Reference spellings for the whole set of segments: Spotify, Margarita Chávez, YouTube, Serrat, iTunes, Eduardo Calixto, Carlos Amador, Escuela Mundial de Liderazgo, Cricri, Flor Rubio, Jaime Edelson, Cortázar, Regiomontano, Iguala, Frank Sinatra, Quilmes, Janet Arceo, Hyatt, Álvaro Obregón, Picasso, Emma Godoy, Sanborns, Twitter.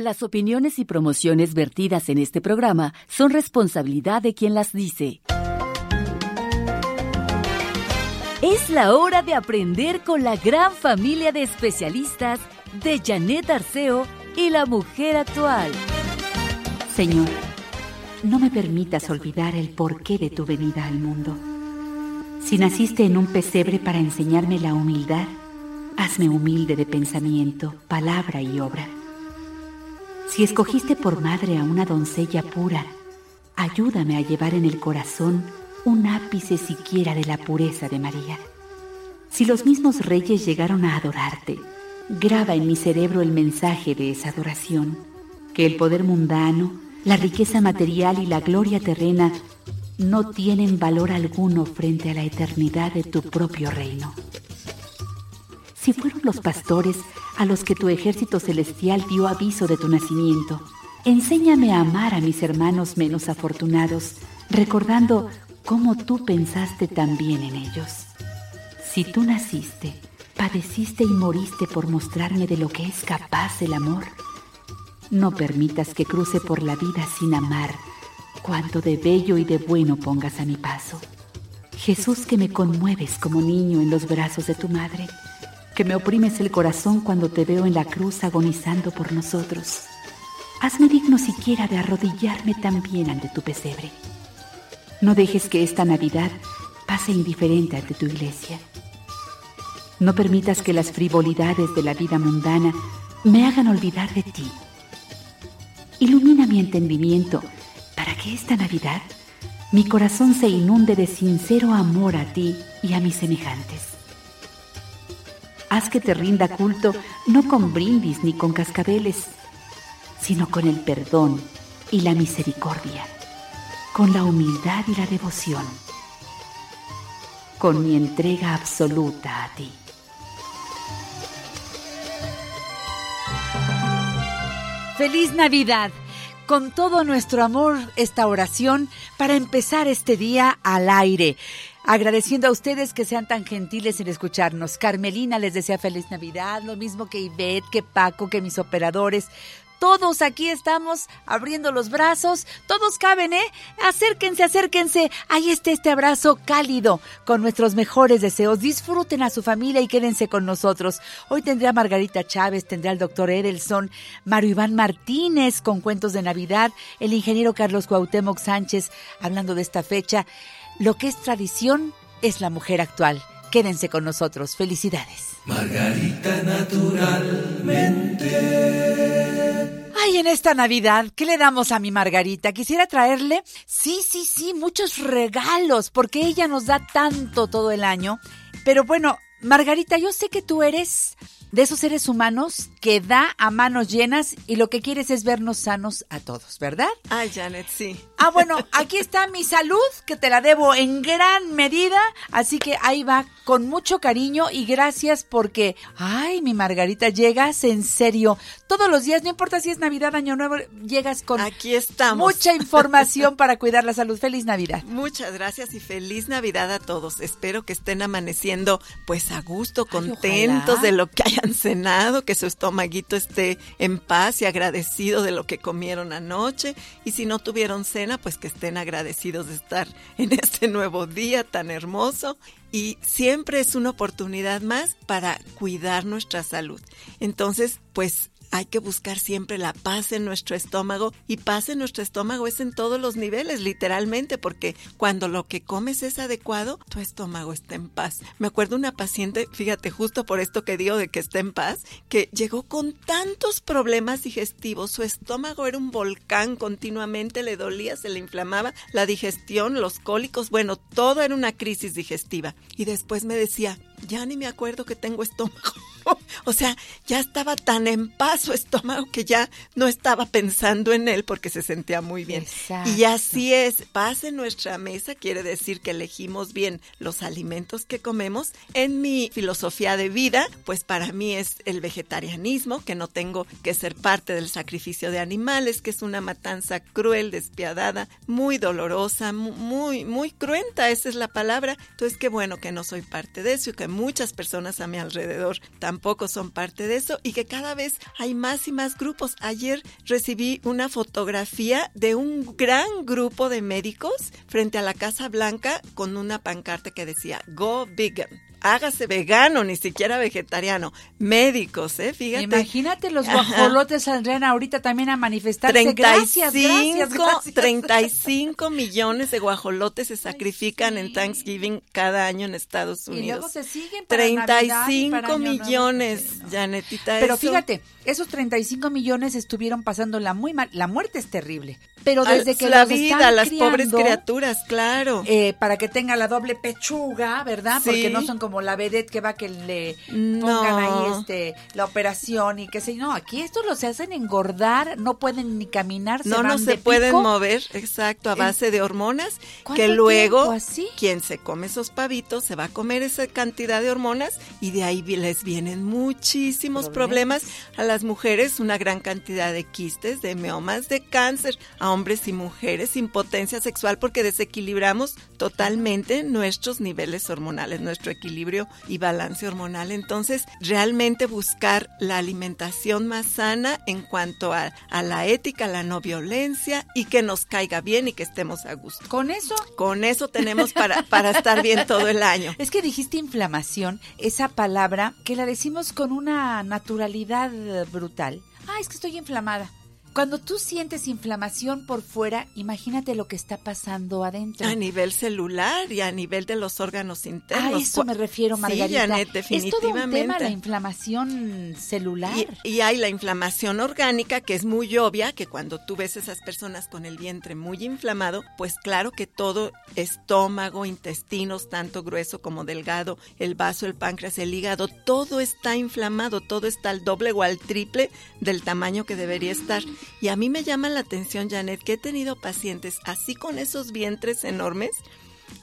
Las opiniones y promociones vertidas en este programa son responsabilidad de quien las dice. Es la hora de aprender con la gran familia de especialistas de Janet Arceo y la mujer actual. Señor, no me permitas olvidar el porqué de tu venida al mundo. Si naciste en un pesebre para enseñarme la humildad, hazme humilde de pensamiento, palabra y obra. Si escogiste por madre a una doncella pura, ayúdame a llevar en el corazón un ápice siquiera de la pureza de María. Si los mismos reyes llegaron a adorarte, graba en mi cerebro el mensaje de esa adoración, que el poder mundano, la riqueza material y la gloria terrena no tienen valor alguno frente a la eternidad de tu propio reino. Si fueron los pastores a los que tu ejército celestial dio aviso de tu nacimiento, enséñame a amar a mis hermanos menos afortunados, recordando cómo tú pensaste también en ellos. Si tú naciste, padeciste y moriste por mostrarme de lo que es capaz el amor, no permitas que cruce por la vida sin amar cuanto de bello y de bueno pongas a mi paso. Jesús, que me conmueves como niño en los brazos de tu madre, que me oprimes el corazón cuando te veo en la cruz agonizando por nosotros, hazme digno siquiera de arrodillarme también ante tu pesebre. No dejes que esta Navidad pase indiferente ante tu iglesia. No permitas que las frivolidades de la vida mundana me hagan olvidar de ti. Ilumina mi entendimiento para que esta Navidad mi corazón se inunde de sincero amor a ti y a mis semejantes. Haz que te rinda culto no con brindis ni con cascabeles, sino con el perdón y la misericordia, con la humildad y la devoción, con mi entrega absoluta a ti. ¡Feliz Navidad! Con todo nuestro amor, esta oración para empezar este día al aire. Agradeciendo a ustedes que sean tan gentiles en escucharnos. Carmelina les desea feliz Navidad, lo mismo que Ivette, que Paco, que mis operadores. Todos aquí estamos abriendo los brazos, todos caben, ¿eh? Acérquense, acérquense. Ahí está este abrazo cálido con nuestros mejores deseos. Disfruten a su familia y quédense con nosotros. Hoy tendrá Margarita Chávez, tendrá el doctor Edelson, Mario Iván Martínez con cuentos de Navidad, el ingeniero Carlos Cuauhtémoc Sánchez hablando de esta fecha. Lo que es tradición es la mujer actual. Quédense con nosotros. Felicidades. Margarita Naturalmente. Ay, en esta Navidad, ¿qué le damos a mi Margarita? Quisiera traerle, sí, muchos regalos, porque ella nos da tanto todo el año. Pero bueno, Margarita, yo sé que tú eres de esos seres humanos que da a manos llenas y lo que quieres es vernos sanos a todos, ¿verdad? Ay, Janet, sí. Ah, bueno, aquí está mi salud, que te la debo en gran medida, así que ahí va, con mucho cariño y gracias porque, ay, mi Margarita, llegas en serio. Todos los días, no importa si es Navidad, Año Nuevo, llegas con aquí estamos. Mucha información para cuidar la salud. ¡Feliz Navidad! Muchas gracias y feliz Navidad a todos. Espero que estén amaneciendo, pues, a gusto, contentos de lo que hay cenado, que su estomaguito esté en paz y agradecido de lo que comieron anoche, y si no tuvieron cena, pues que estén agradecidos de estar en este nuevo día tan hermoso. Y siempre es una oportunidad más para cuidar nuestra salud. Entonces, pues hay que buscar siempre la paz en nuestro estómago, y paz en nuestro estómago es en todos los niveles, literalmente, porque cuando lo que comes es adecuado, tu estómago está en paz. Me acuerdo una paciente, fíjate, justo por esto que digo de que está en paz, que llegó con tantos problemas digestivos, su estómago era un volcán, continuamente le dolía, se le inflamaba la digestión, los cólicos, bueno, todo era una crisis digestiva. Y después me decía, ya ni me acuerdo que tengo estómago. O sea, ya estaba tan en paz su estómago que ya no estaba pensando en él porque se sentía muy bien. Exacto. Y así es, paz en nuestra mesa quiere decir que elegimos bien los alimentos que comemos. En mi filosofía de vida, pues para mí es el vegetarianismo, que no tengo que ser parte del sacrificio de animales, que es una matanza cruel, despiadada, muy dolorosa, muy, muy cruenta, esa es la palabra. Entonces, qué bueno que no soy parte de eso y que muchas personas a mi alrededor tampoco son parte de eso, y que cada vez hay más y más grupos. Ayer recibí una fotografía de un gran grupo de médicos frente a la Casa Blanca con una pancarta que decía "Go Vegan", hágase vegano, ni siquiera vegetariano. Médicos, fíjate. Imagínate, los guajolotes saldrán ahorita también a manifestarse. 35 millones de guajolotes se sacrifican en Thanksgiving cada año en Estados Unidos. Y luego se siguen para 35 Navidad para millones, año, no. Janetita. Pero eso, fíjate, esos 35 millones estuvieron pasándola muy mal. La muerte es terrible. Pero desde que la vida, están las criando, pobres criaturas, claro. Para que tenga la doble pechuga, ¿verdad? Sí. Porque no son como la vedette que va que le pongan ahí la operación y qué sé yo. No, aquí estos los hacen engordar, no pueden ni caminar, pueden mover, exacto, a base de hormonas, que luego quien se come esos pavitos se va a comer esa cantidad de hormonas y de ahí les vienen muchísimos problemas a las mujeres, una gran cantidad de quistes, de miomas, de cáncer, a hombres y mujeres, impotencia sexual porque desequilibramos totalmente nuestros niveles hormonales, nuestro equilibrio y balance hormonal. Entonces, realmente buscar la alimentación más sana en cuanto a la ética, la no violencia, y que nos caiga bien y que estemos a gusto. Con eso tenemos para estar bien todo el año. Es que dijiste inflamación, esa palabra que la decimos con una naturalidad brutal. Ah, es que estoy inflamada. Cuando tú sientes inflamación por fuera, imagínate lo que está pasando adentro. A nivel celular y a nivel de los órganos internos. A eso me refiero, Margarita. Sí, Janet, definitivamente. Es todo un tema la inflamación celular. Y hay la inflamación orgánica, que es muy obvia, que cuando tú ves esas personas con el vientre muy inflamado, pues claro que todo, estómago, intestinos, tanto grueso como delgado, el vaso, el páncreas, el hígado, todo está inflamado, todo está al doble o al triple del tamaño que debería estar. Y a mí me llama la atención, Janet, que he tenido pacientes así con esos vientres enormes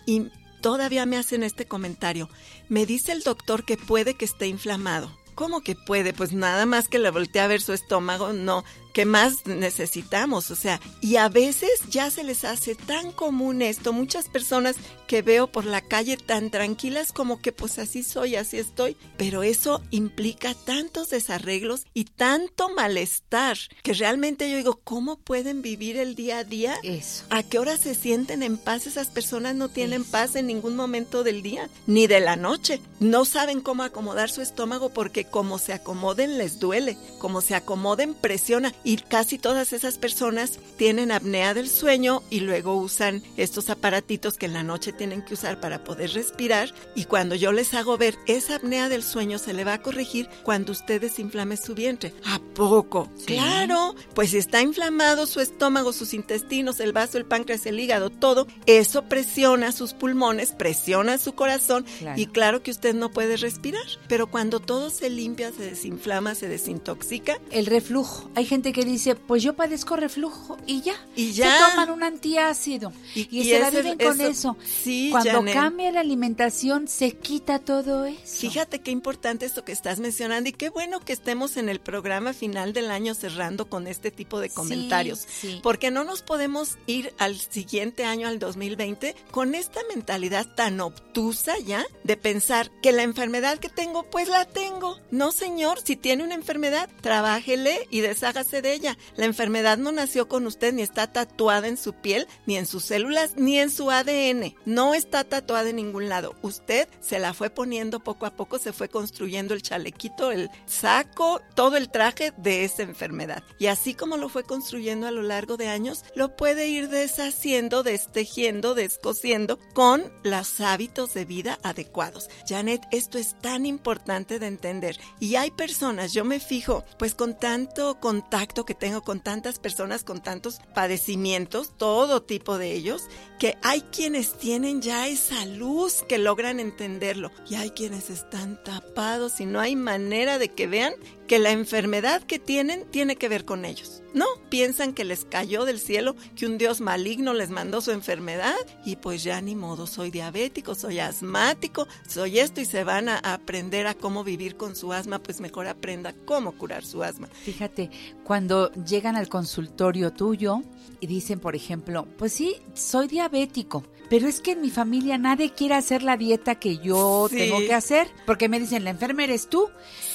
y todavía me hacen este comentario. Me dice el doctor que puede que esté inflamado. ¿Cómo que puede? Pues nada más que le volteé a ver su estómago, no. ¿Qué más necesitamos? O sea, y a veces ya se les hace tan común esto. Muchas personas que veo por la calle tan tranquilas como que pues así soy, así estoy. Pero eso implica tantos desarreglos y tanto malestar que realmente yo digo, ¿cómo pueden vivir el día a día? Eso. ¿A qué hora se sienten en paz? Esas personas no tienen paz en ningún momento del día ni de la noche. No saben cómo acomodar su estómago porque como se acomoden les duele, como se acomoden presiona. Y casi todas esas personas tienen apnea del sueño y luego usan estos aparatitos que en la noche tienen que usar para poder respirar. Y cuando yo les hago ver, esa apnea del sueño se le va a corregir cuando usted desinflame su vientre. ¿A poco? Sí. Claro, pues si está inflamado su estómago, sus intestinos, el vaso, el páncreas, el hígado, todo, eso presiona sus pulmones, presiona su corazón, claro. Y claro que usted no puede respirar. Pero cuando todo se limpia, se desinflama, se desintoxica. El reflujo. Hay gente que dice, pues yo padezco reflujo y ya se toman un antiácido y se la viven con eso. Sí, cuando Janet, cambia la alimentación se quita todo eso. Fíjate qué importante esto que estás mencionando y qué bueno que estemos en el programa final del año cerrando con este tipo de comentarios, sí. Porque no nos podemos ir al siguiente año, al 2020, con esta mentalidad tan obtusa ya de pensar que la enfermedad que tengo, pues la tengo. No, señor, si tiene una enfermedad, trabájele y deshágase de ella. La enfermedad no nació con usted, ni está tatuada en su piel, ni en sus células, ni en su ADN. No está tatuada en ningún lado. Usted se la fue poniendo poco a poco, se fue construyendo el chalequito, el saco, todo el traje de esa enfermedad. Y así como lo fue construyendo a lo largo de años, lo puede ir deshaciendo, destejiendo, descosiendo con los hábitos de vida adecuados. Janet, esto es tan importante de entender. Y hay personas, yo me fijo, pues con tanto contacto contacto que tengo con tantas personas, con tantos padecimientos, todo tipo de ellos, que hay quienes tienen ya esa luz que logran entenderlo y hay quienes están tapados y no hay manera de que vean que la enfermedad que tienen tiene que ver con ellos. No, piensan que les cayó del cielo, que un dios maligno les mandó su enfermedad y pues ya ni modo, soy diabético, soy asmático, soy esto, y se van a aprender a cómo vivir con su asma, pues mejor aprenda cómo curar su asma. Fíjate, cuando llegan al consultorio tuyo y dicen, por ejemplo, pues sí, soy diabético, pero es que en mi familia nadie quiere hacer la dieta que yo tengo que hacer, porque me dicen, la enferma eres tú.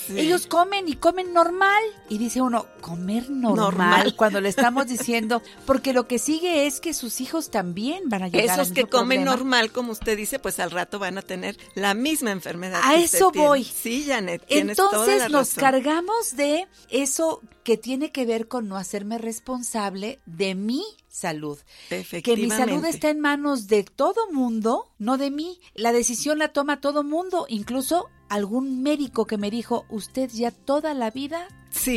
Sí. Ellos comen y comen normal. Y dice uno, comer normal cuando le estamos diciendo, porque lo que sigue es que sus hijos también van a llegar al mismo problema. Esos que comen normal, como usted dice, pues al rato van a tener la misma enfermedad. A eso voy. Sí, Janet, tienes toda la razón. Entonces nos cargamos de eso que tiene que ver con no hacerme responsable de mi salud. Que mi salud está en manos de todo mundo, no de mí. La decisión la toma todo mundo, incluso algún médico que me dijo, usted ya toda la vida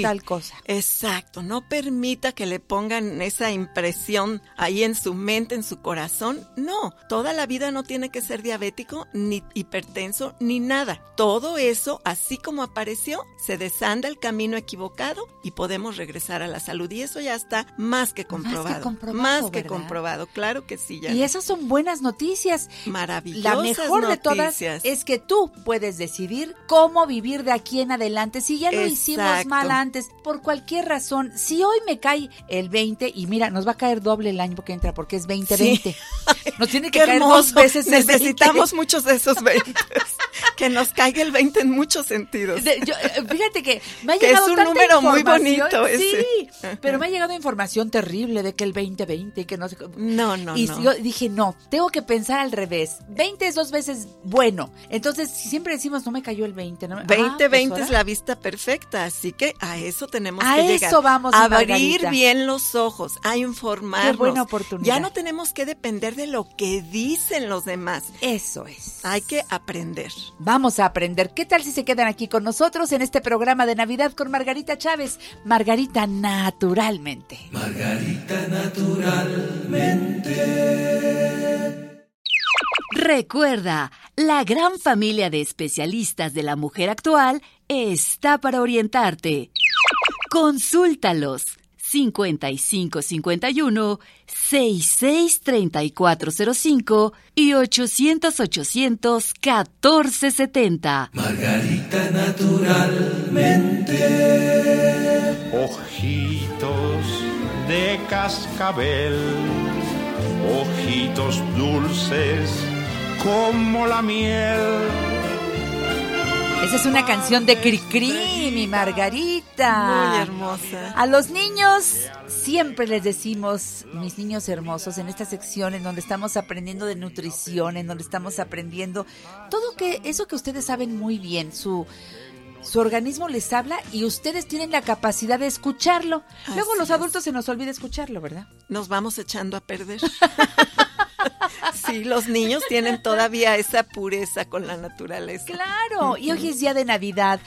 tal cosa. Exacto, no permita que le pongan esa impresión ahí en su mente, en su corazón. No, toda la vida no tiene que ser diabético, ni hipertenso, ni nada. Todo eso, así como apareció, se desanda el camino equivocado y podemos regresar a la salud. Y eso ya está más que comprobado. Más que comprobado, claro que sí. Ya. Y esas son buenas noticias. Maravillosas. La mejor noticias de todas es que tú puedes decidir cómo vivir de aquí en adelante. Si ya lo hicimos mal antes, por cualquier razón, si hoy me cae el 20, y mira, nos va a caer doble el año que entra porque es 2020. Nos tiene que caer dos veces el 20. Necesitamos muchos de esos 20. Que nos caiga el 20 en muchos sentidos. Fíjate que me ha llegado tanta información. Es un número muy bonito ese. Sí, pero me ha llegado información terrible de que el 2020, que no sé. No. Yo dije, no, tengo que pensar al revés. 20 es dos veces bueno. Entonces, siempre decimos, no me cayó el 20. 20-20 es la vista perfecta, así que a eso tenemos que llegar. A eso vamos, a abrir bien los ojos, a informarnos. Qué buena oportunidad. Ya no tenemos que depender de lo que dicen los demás. Eso es. Hay que aprender. Vamos a aprender. ¿Qué tal si se quedan aquí con nosotros en este programa de Navidad con Margarita Chávez? Margarita Naturalmente. Margarita Naturalmente. Recuerda, la gran familia de especialistas de la mujer actual está para orientarte. Consúltalos. 5551 663405 y 800-800-1470. Margarita Naturalmente. Ojitos de cascabel, ojitos dulces como la miel. Esa es una canción de Cricri, mi Margarita. Muy hermosa. A los niños siempre les decimos, mis niños hermosos, en esta sección en donde estamos aprendiendo de nutrición, en donde estamos aprendiendo todo eso que ustedes saben muy bien, su organismo les habla y ustedes tienen la capacidad de escucharlo. Luego los adultos se nos olvida escucharlo, ¿verdad? Nos vamos echando a perder. Sí, los niños tienen todavía esa pureza con la naturaleza. Claro, y hoy es día de Navidad.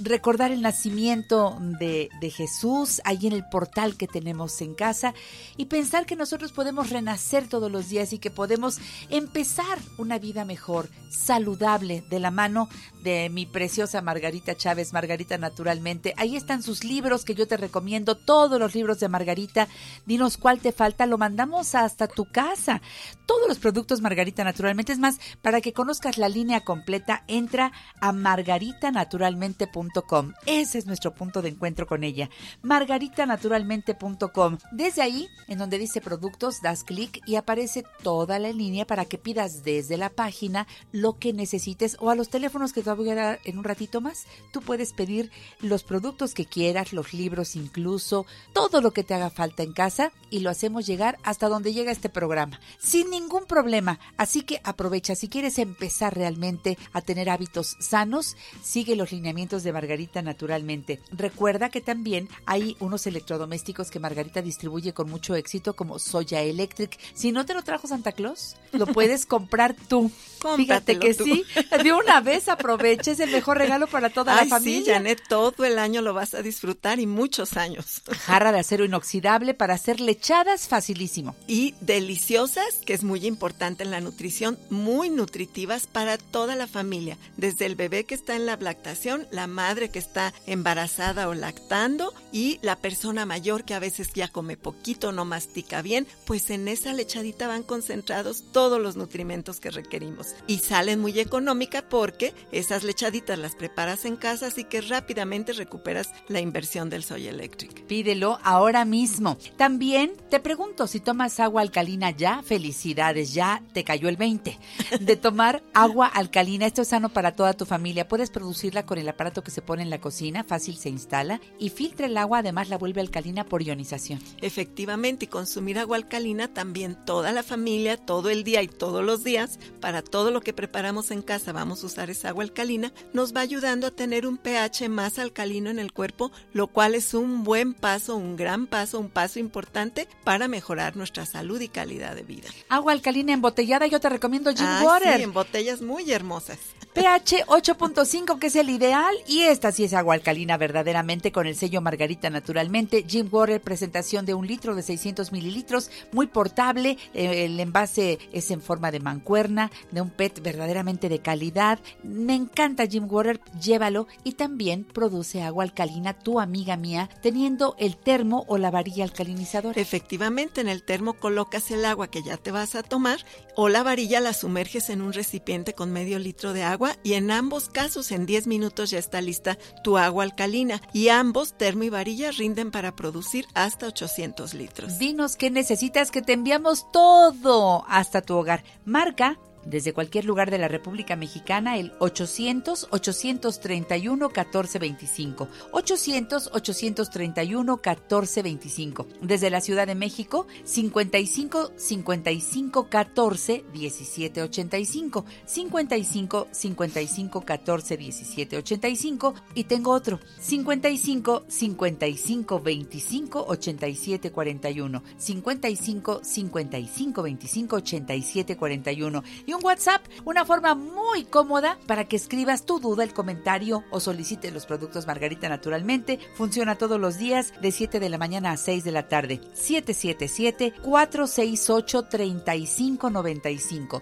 Recordar el nacimiento de Jesús ahí en el portal que tenemos en casa y pensar que nosotros podemos renacer todos los días y que podemos empezar una vida mejor, saludable, de la mano de mi preciosa Margarita Chávez, Margarita Naturalmente. Ahí están sus libros que yo te recomiendo, todos los libros de Margarita. Dinos cuál te falta, lo mandamos hasta tu casa. Todos los productos Margarita Naturalmente. Es más, para que conozcas la línea completa, entra a margaritanaturalmente.com. Ese es nuestro punto de encuentro con ella, margaritanaturalmente.com. Desde ahí, en donde dice productos, das clic y aparece toda la línea para que pidas desde la página lo que necesites, o a los teléfonos que te voy a dar en un ratito más, tú puedes pedir los productos que quieras, los libros incluso, todo lo que te haga falta en casa y lo hacemos llegar hasta donde llega este programa, sin ningún problema. Así que aprovecha, si quieres empezar realmente a tener hábitos sanos, sigue los lineamientos de Margarita Naturalmente. Recuerda que también hay unos electrodomésticos que Margarita distribuye con mucho éxito, como Soya Electric. Si no te lo trajo Santa Claus, lo puedes comprar tú. Fíjate que tú. Sí, de una vez aprovecha, es el mejor regalo para toda la familia. Sí, Janet, todo el año lo vas a disfrutar y muchos años. Jarra de acero inoxidable para hacer lechadas, facilísimo. Y deliciosas, que es muy importante en la nutrición, muy nutritivas para toda la familia, desde el bebé que está en la lactación, la madre que está embarazada o lactando y la persona mayor que a veces ya come poquito, no mastica bien, pues en esa lechadita van concentrados todos los nutrimentos que requerimos. Y salen muy económica porque esas lechaditas las preparas en casa, así que rápidamente recuperas la inversión del Soya Electric. Pídelo ahora mismo. También te pregunto, si tomas agua alcalina ya, felicidades, ya te cayó el 20 de tomar agua alcalina. Esto es sano para toda tu familia. Puedes producirla con el aparato que se pone en la cocina, fácil se instala y filtra el agua, además la vuelve alcalina por ionización. Efectivamente, y consumir agua alcalina también toda la familia, todo el día y todos los días, para todo lo que preparamos en casa vamos a usar esa agua alcalina, nos va ayudando a tener un pH más alcalino en el cuerpo, lo cual es un buen paso, un gran paso, un paso importante para mejorar nuestra salud y calidad de vida. Agua alcalina embotellada, yo te recomiendo Jim Water. Sí, en botellas muy hermosas. pH 8.5, que es el ideal, y esta sí es agua alcalina verdaderamente, con el sello Margarita Naturalmente. Jim Water, presentación de 1 litro de 600 mililitros, muy portable, el envase es en forma de mancuerna, de un PET verdaderamente de calidad. Me encanta Jim Water, llévalo, y también produce agua alcalina, tu amiga mía, teniendo el termo o la varilla alcalinizadora. Efectivamente, en el termo colocas el agua que ya te vas a tomar, o la varilla la sumerges en un recipiente con medio litro de agua, y en ambos casos en 10 minutos ya está lista tu agua alcalina, y ambos, termo y varilla, rinden para producir hasta 800 litros. Dinos qué necesitas, que te enviamos todo hasta tu hogar. Marca desde cualquier lugar de la República Mexicana el 800-831-1425, 800-831-1425. Desde la Ciudad de México, 55-55-14-1785, 55-55-14-1785, y tengo otro, 55-55-25-8741, 55-55-25-8741, y un WhatsApp, una forma muy cómoda para que escribas tu duda, el comentario o solicites los productos Margarita Naturalmente. Funciona todos los días de 7 de la mañana a 6 de la tarde. 777-468-3595.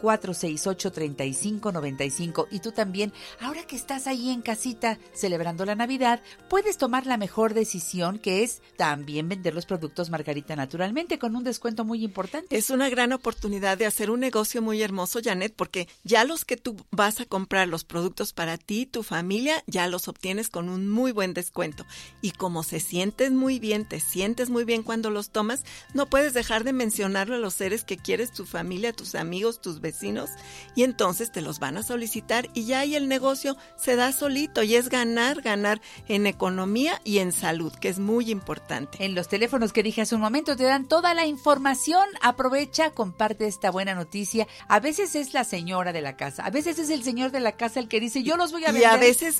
777-468-3595. Y tú también, ahora que estás ahí en casita celebrando la Navidad, puedes tomar la mejor decisión, que es también vender los productos Margarita Naturalmente con un descuento muy importante. Es una gran oportunidad de hacer un negocio muy hermoso, Janet, porque ya los que tú vas a comprar, los productos para ti y tu familia, ya los obtienes con un muy buen descuento. Y como te sientes muy bien cuando los tomas, no puedes dejar de mencionarlo a los seres que quieres, tu familia, tus amigos, tus vecinos, y entonces te los van a solicitar y ya ahí el negocio se da solito, y es ganar en economía y en salud, que es muy importante. En los teléfonos que dije hace un momento te dan toda la información. Aprovecha, comparte esta buena noticia. A veces es la señora de la casa, a veces es el señor de la casa el que dice, yo los voy a vender. Y a veces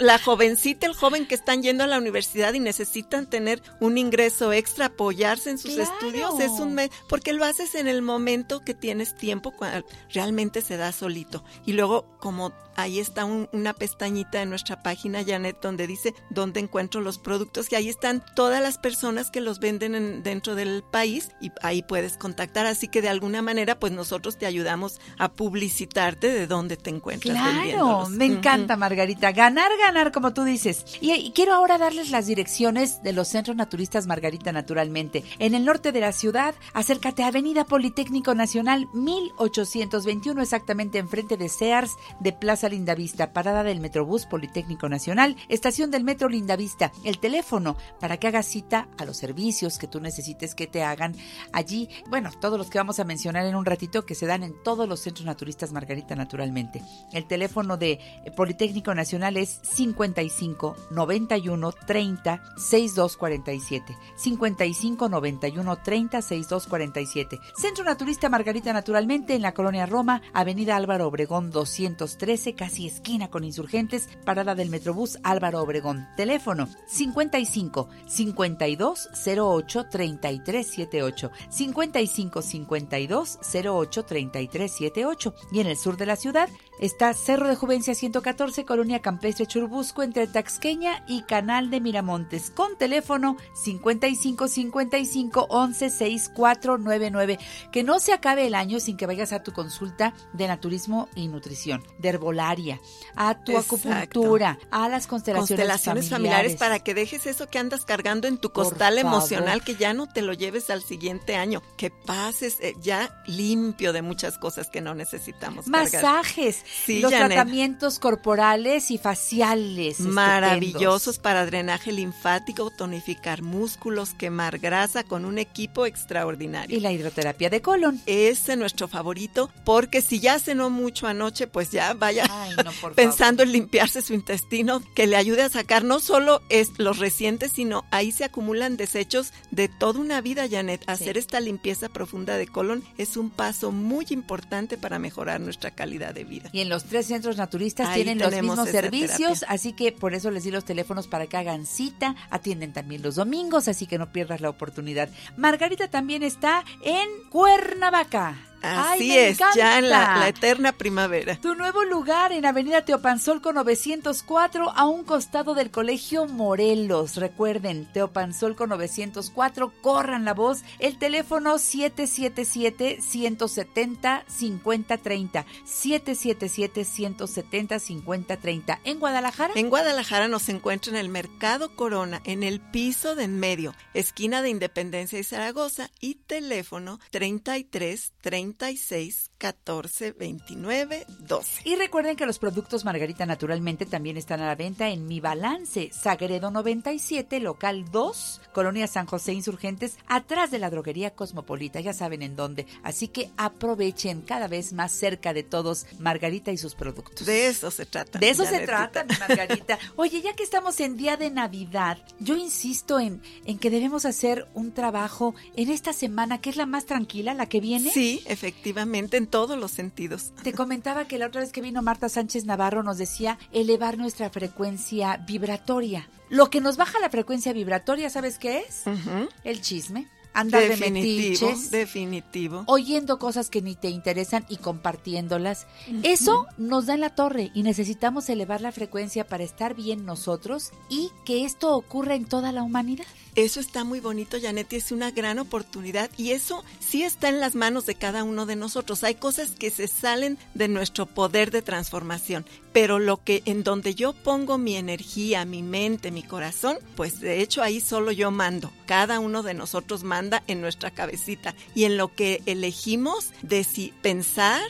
la jovencita, el joven que están yendo a la universidad y necesitan tener un ingreso extra, apoyarse en sus estudios, es un mes, porque lo haces en el momento que tienes tiempo, cuando realmente se da solito. Y luego, como ahí está una pestañita en nuestra página, Janet, donde dice dónde encuentro los productos, y ahí están todas las personas que los venden dentro del país, y ahí puedes contactar. Así que de alguna manera, pues nosotros te ayudamos a publicitarte de dónde te encuentras. Claro, me encanta, Margarita. Ganar, como tú dices. Y quiero ahora darles las direcciones de los centros naturistas Margarita Naturalmente. En el norte de la ciudad, acércate a Avenida Politécnico Nacional 1821, exactamente enfrente de Sears, de Plaza Lindavista, parada del Metrobús Politécnico Nacional, estación del Metro Lindavista. El teléfono para que hagas cita a los servicios que tú necesites que te hagan allí. Bueno, todos los que vamos vamos a mencionar en un ratito, que se dan en todos los centros naturistas Margarita Naturalmente. El teléfono de Politécnico Nacional es 55 91 30 6247, 55 91 30 6247. Centro Naturista Margarita Naturalmente en la Colonia Roma, Avenida Álvaro Obregón 213, casi esquina con Insurgentes, parada del Metrobús Álvaro Obregón. Teléfono 55 52 08 3378, 55 52 08 3378. Y en el sur de la ciudad está Cerro de Juvencia 114, Colonia Campestre Churubusco, entre Taxqueña y Canal de Miramontes, con teléfono 55 55 11 6499. Que no se acabe el año sin que vayas a tu consulta de naturismo y nutrición, de herbolaria, a tu acupuntura, a las constelaciones familiares, para que dejes eso que andas cargando en tu costal emocional, que ya no te lo lleves al siguiente año, que pases ya limpio de muchas cosas que no necesitamos cargar. Masajes, sí, los Janet. Tratamientos corporales y faciales maravillosos para drenaje linfático, tonificar músculos, quemar grasa, con un equipo extraordinario. Y la hidroterapia de colon. Ese es nuestro favorito, porque si ya cenó mucho anoche, pues ya vaya pensando en limpiarse su intestino, que le ayude a sacar no solo los recientes, sino ahí se acumulan desechos de toda una vida, Janet. Hacer esta limpieza profunda de colon es un paso muy importante para mejorar nuestra calidad de vida. Y en los 3 centros naturistas ahí tienen los mismos servicios, así que por eso les di los teléfonos para que hagan cita. Atienden también los domingos, así que no pierdas la oportunidad. Margarita también está en Cuernavaca. Así es, encanta. Ya en la eterna primavera. Tu nuevo lugar en Avenida Teopanzolco 904, a un costado del Colegio Morelos. Recuerden, Teopanzolco 904, corran la voz. El teléfono 777-170-5030, 777-170-5030. ¿En Guadalajara? En Guadalajara nos encuentra en el Mercado Corona, en el piso de en medio, esquina de Independencia y Zaragoza, y teléfono 33 36 14 29 12. Y recuerden que los productos Margarita Naturalmente también están a la venta en Mi Balance, Sagredo 97, local 2, Colonia San José Insurgentes, atrás de la droguería Cosmopolita, ya saben en dónde. Así que aprovechen, cada vez más cerca de todos Margarita y sus productos. De eso se trata. De eso se trata, Margarita. Oye, ya que estamos en día de Navidad, yo insisto en que debemos hacer un trabajo en esta semana, que es la más tranquila, la que viene. Sí, efectivamente, en todos los sentidos. Te comentaba que la otra vez que vino Marta Sánchez Navarro nos decía elevar nuestra frecuencia vibratoria. Lo que nos baja la frecuencia vibratoria, ¿sabes qué es? Uh-huh. El chisme. Andar de metiches, definitivo. Oyendo cosas que ni te interesan y compartiéndolas. Uh-huh. Eso nos da en la torre y necesitamos elevar la frecuencia para estar bien nosotros y que esto ocurra en toda la humanidad. Eso está muy bonito, Janet, y es una gran oportunidad, y eso sí está en las manos de cada uno de nosotros. Hay cosas que se salen de nuestro poder de transformación, pero en donde yo pongo mi energía, mi mente, mi corazón, pues de hecho ahí solo yo mando. Cada uno de nosotros manda en nuestra cabecita, y en lo que elegimos de si pensar,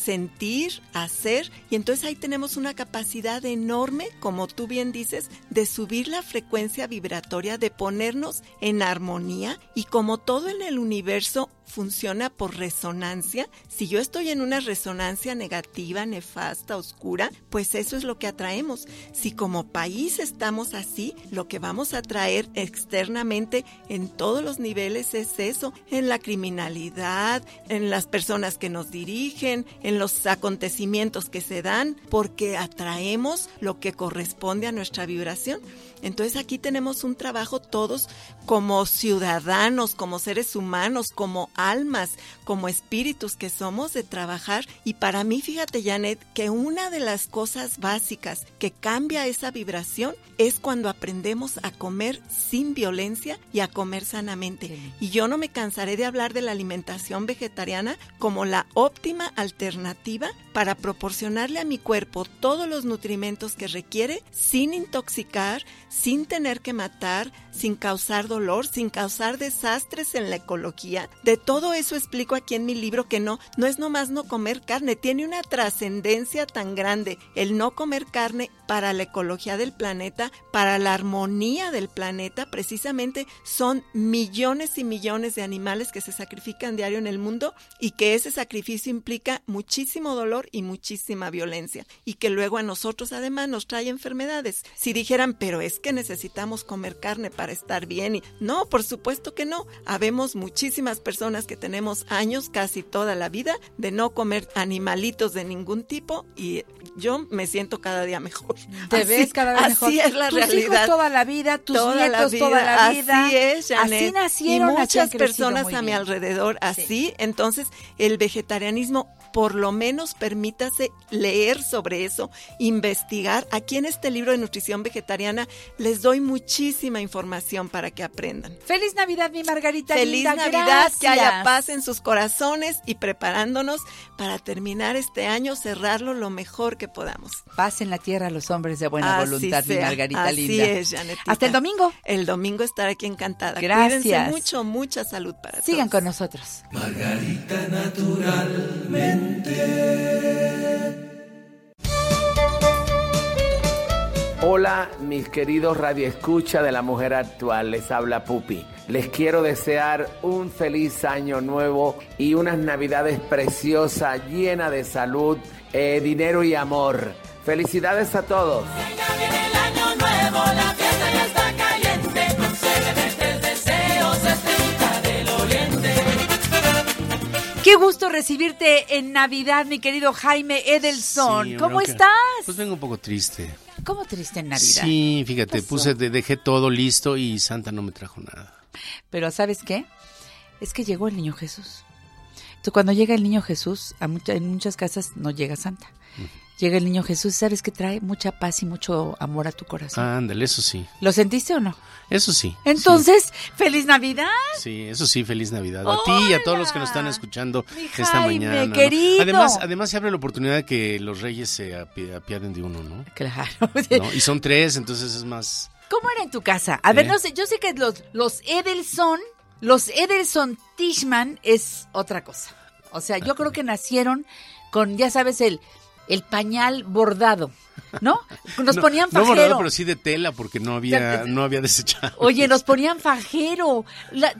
sentir, hacer, y entonces ahí tenemos una capacidad enorme, como tú bien dices, de subir la frecuencia vibratoria, de ponernos en armonía, y como todo en el universo funciona por resonancia, si yo estoy en una resonancia negativa, nefasta, oscura, pues eso es lo que atraemos. Si como país estamos así, lo que vamos a atraer externamente en todos los niveles es eso, en la criminalidad, en las personas que nos dirigen, en los acontecimientos que se dan, porque atraemos lo que corresponde a nuestra vibración. Entonces aquí tenemos un trabajo todos como ciudadanos, como seres humanos, como almas, como espíritus que somos, de trabajar. Y para mí, fíjate, Janet, que una de las cosas básicas que cambia esa vibración es cuando aprendemos a comer sin violencia y a comer sanamente. Sí. Y yo no me cansaré de hablar de la alimentación vegetariana como la óptima alternativa para proporcionarle a mi cuerpo todos los nutrimentos que requiere, sin intoxicar, sin tener que matar, sin causar dolor, sin causar desastres en la ecología, de todo eso explico aquí en mi libro, que no es nomás no comer carne, tiene una trascendencia tan grande el no comer carne para la ecología del planeta, para la armonía del planeta. Precisamente son millones y millones de animales que se sacrifican diario en el mundo y que ese sacrificio implica muchísimo dolor y muchísima violencia, y que luego a nosotros además nos trae enfermedades. Si dijeran, pero es que necesitamos comer carne para estar bien, y no, por supuesto que no. Habemos muchísimas personas que tenemos años, casi toda la vida, de no comer animalitos de ningún tipo, y yo me siento cada día mejor. Te ves cada vez mejor. Así es la realidad. Tus hijos toda la vida, tus nietos toda la vida. Así es, Janet. Así nacieron, y muchas personas a mi alrededor así. Sí. Entonces, el vegetarianismo, por lo menos permítase leer sobre eso, investigar. Aquí en este libro de nutrición vegetariana les doy muchísima información para que aprendan. ¡Feliz Navidad, mi Margarita! ¡Feliz Navidad! Gracias. Que haya paz en sus corazones, y preparándonos para terminar este año, cerrarlo lo mejor que podamos. Paz en la tierra a los hombres de buena voluntad, mi Margarita linda. Así es, Janetita. Hasta el domingo. El domingo estaré aquí encantada. Gracias. Cuídense mucho, mucha salud para todos. Sigan con nosotros. Margarita Naturalmente. Hola, mis queridos radioescuchas de La Mujer Actual, les habla Pupi. Les quiero desear un feliz año nuevo y unas navidades preciosas, llenas de salud, dinero y amor. ¡Felicidades a todos! Venga, viene el año nuevo, la fiesta ya está caliente, con celebres deseos, estrellita del oriente. Qué gusto recibirte en Navidad, mi querido Jaime Edelson. Sí, ¿cómo estás? Pues vengo un poco triste. ¿Cómo triste en Navidad? Sí, fíjate, dejé todo listo y Santa no me trajo nada. Pero ¿sabes qué? Es que llegó el niño Jesús. Entonces, cuando llega el niño Jesús, en muchas casas no llega Santa. Uh-huh. Llega el niño Jesús, ¿sabes qué trae? Mucha paz y mucho amor a tu corazón. Ándale, eso sí. ¿Lo sentiste o no? Eso sí. Entonces, sí. ¡Feliz Navidad! Sí, eso sí, ¡Feliz Navidad! ¡Hola! A ti y a todos los que nos están escuchando esta mañana. ¡Mi querido! ¿No? Además, se abre la oportunidad de que los reyes se apiaden de uno, ¿no? Claro. ¿No? Y son tres, entonces es más... ¿Cómo era en tu casa? A ver, no sé, yo sé que los Edelson Tishman es otra cosa. O sea, yo creo que nacieron con, ya sabes, el pañal bordado, ¿no? Nos ponían fajero. No bordado, pero sí de tela, porque no había desechado. Oye, nos ponían fajero.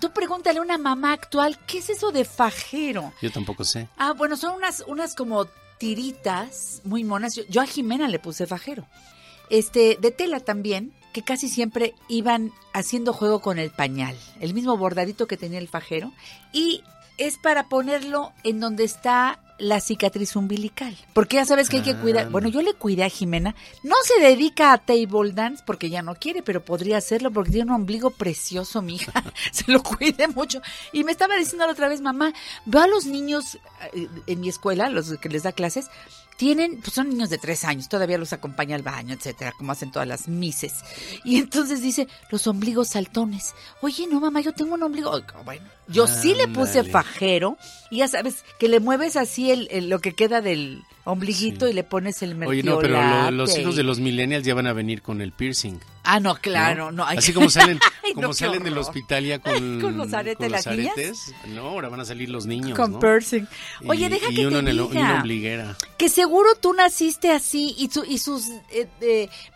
Tú pregúntale a una mamá actual, ¿qué es eso de fajero? Yo tampoco sé. Ah, bueno, son unas como tiritas muy monas. Yo a Jimena le puse fajero. De tela también, que casi siempre iban haciendo juego con el pañal. El mismo bordadito que tenía el fajero. Y es para ponerlo en donde está... la cicatriz umbilical, porque ya sabes que hay que cuidar. Bueno, yo le cuidé a Jimena, no se dedica a table dance porque ya no quiere, pero podría hacerlo porque tiene un ombligo precioso, mi hija, se lo cuide mucho. Y me estaba diciendo la otra vez, mamá, veo a los niños en mi escuela, los que les da clases, pues son niños de 3 años, todavía los acompaña al baño, etcétera, como hacen todas las mises. Y entonces dice, los ombligos saltones. Oye, no, mamá, yo tengo un ombligo. Bueno, yo sí le puse fajero, y ya sabes, que le mueves así lo que queda del ombliguito, sí, y le pones el mertiolate. Oye, no, pero los hijos de los millennials ya van a venir con el piercing. Ah, no, claro, no. Así como salen, salen del hospital ya con los aretes, con los aretes, no, ahora van a salir los niños con, ¿no?, piercing. Oye, deja que te diga. Y una ombliguera. Que seguro tú naciste así, y sus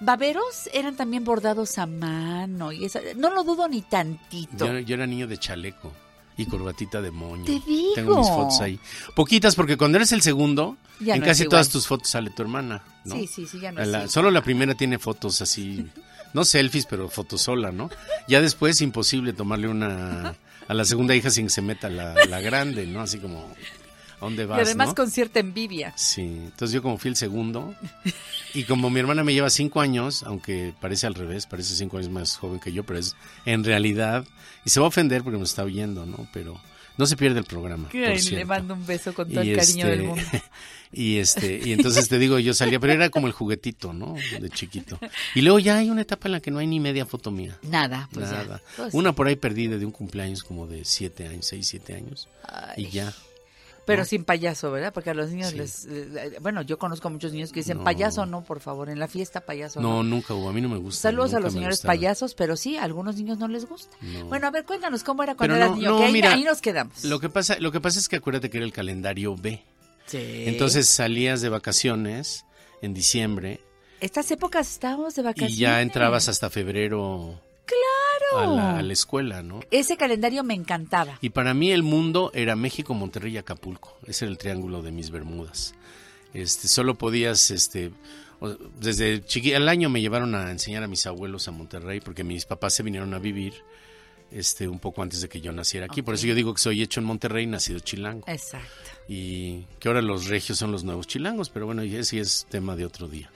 baberos eran también bordados a mano, y no lo dudo ni tantito. Yo era niño de chaleco y corbatita de moño. Te digo. Tengo mis fotos ahí. Poquitas, porque cuando eres el segundo, ya en no casi todas tus fotos sale tu hermana, ¿no? Sí, ya no es igual. Solo la primera tiene fotos así, no selfies, pero fotos sola, ¿no? Ya después es imposible tomarle una a la segunda hija sin que se meta la grande, ¿no? Así como... ¿A dónde vas? Y además, ¿no?, con cierta envidia. Sí, entonces yo como fui el segundo, y como mi hermana me lleva 5 años, aunque parece al revés, parece 5 años más joven que yo, pero es en realidad, y se va a ofender porque me está oyendo, ¿no? Pero no se pierde el programa. Le mando un beso con todo el cariño del mundo. Y entonces te digo, yo salía, pero era como el juguetito, ¿no?, de chiquito. Y luego ya hay una etapa en la que no hay ni media foto mía. Nada, pues nada. Ya, pues una por ahí perdida de un cumpleaños como de 7 años, 6, 7 años. Ay. Y ya. Pero sin payaso, ¿verdad? Porque a los niños les... Bueno, yo conozco a muchos niños que dicen payaso, no, por favor, en la fiesta payaso. No, nunca hubo, a mí no me gusta. Saludos a los señores payasos, pero sí, a algunos niños no les gusta. No. Bueno, a ver, cuéntanos cómo era cuando eras niño, que mira, ahí nos quedamos. Lo que pasa es que acuérdate que era el calendario B. Sí. Entonces salías de vacaciones en diciembre. Estas épocas estábamos de vacaciones. Y ya entrabas hasta febrero... ¡Claro! A la escuela, ¿no? Ese calendario me encantaba. Y para mí el mundo era México, Monterrey y Acapulco. Ese era el triángulo de mis Bermudas. Solo podías... desde chiquilla, al año me llevaron a enseñar a mis abuelos a Monterrey porque mis papás se vinieron a vivir un poco antes de que yo naciera aquí. Okay. Por eso yo digo que soy hecho en Monterrey, nacido chilango. Exacto. Y que ahora los regios son los nuevos chilangos, pero bueno, ese es tema de otro día,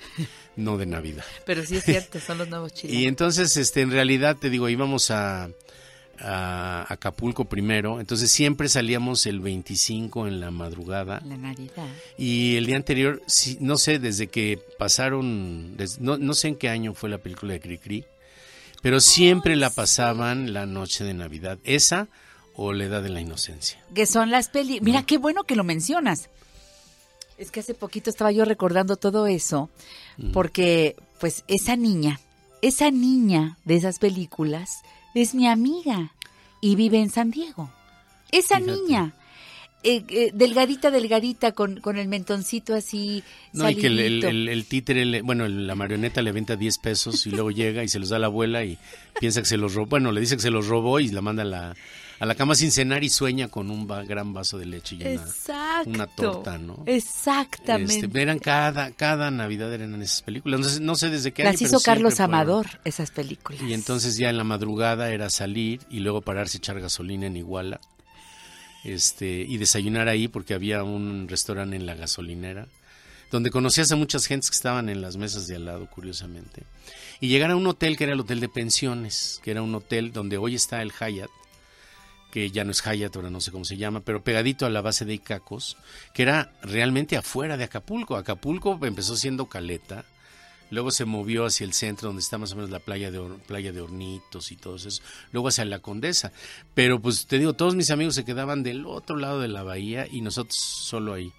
no de Navidad. Pero sí es cierto, son los nuevos chilangos. Y entonces, en realidad, te digo, íbamos a Acapulco primero, entonces siempre salíamos el 25 en la madrugada. La Navidad. Y el día anterior, sí, no sé, desde que pasaron, no sé en qué año fue la película de Cricri, pero siempre la pasaban la noche de Navidad, esa o la edad de la inocencia. Que son las pelis. Mira, qué bueno que lo mencionas. Es que hace poquito estaba yo recordando todo eso, porque pues esa niña de esas películas es mi amiga y vive en San Diego. Esa niña... delgadita, con el mentoncito así. No, salidito. Y que el títere, la marioneta le aventa 10 pesos y luego llega y se los da a la abuela y piensa que se los robó. Bueno, le dice que se los robó y la manda a la cama sin cenar y sueña con un gran vaso de leche y una torta, ¿no? Exactamente. Eran cada Navidad eran esas películas. Entonces, no sé desde qué año. Las hizo Carlos Amador esas películas. Y entonces ya en la madrugada era salir y luego pararse y echar gasolina en Iguala. Y desayunar ahí porque había un restaurante en la gasolinera donde conocías a muchas gentes que estaban en las mesas de al lado, curiosamente, y llegar a un hotel que era el hotel de pensiones, que era un hotel donde hoy está el Hyatt, que ya no es Hyatt, ahora no sé cómo se llama, pero pegadito a la base de Icacos, que era realmente afuera de Acapulco. Acapulco empezó siendo Caleta, luego se movió hacia el centro donde está más o menos la playa de Hornitos y todo eso, luego hacia la Condesa, pero pues te digo, todos mis amigos se quedaban del otro lado de la bahía y nosotros solo ahí,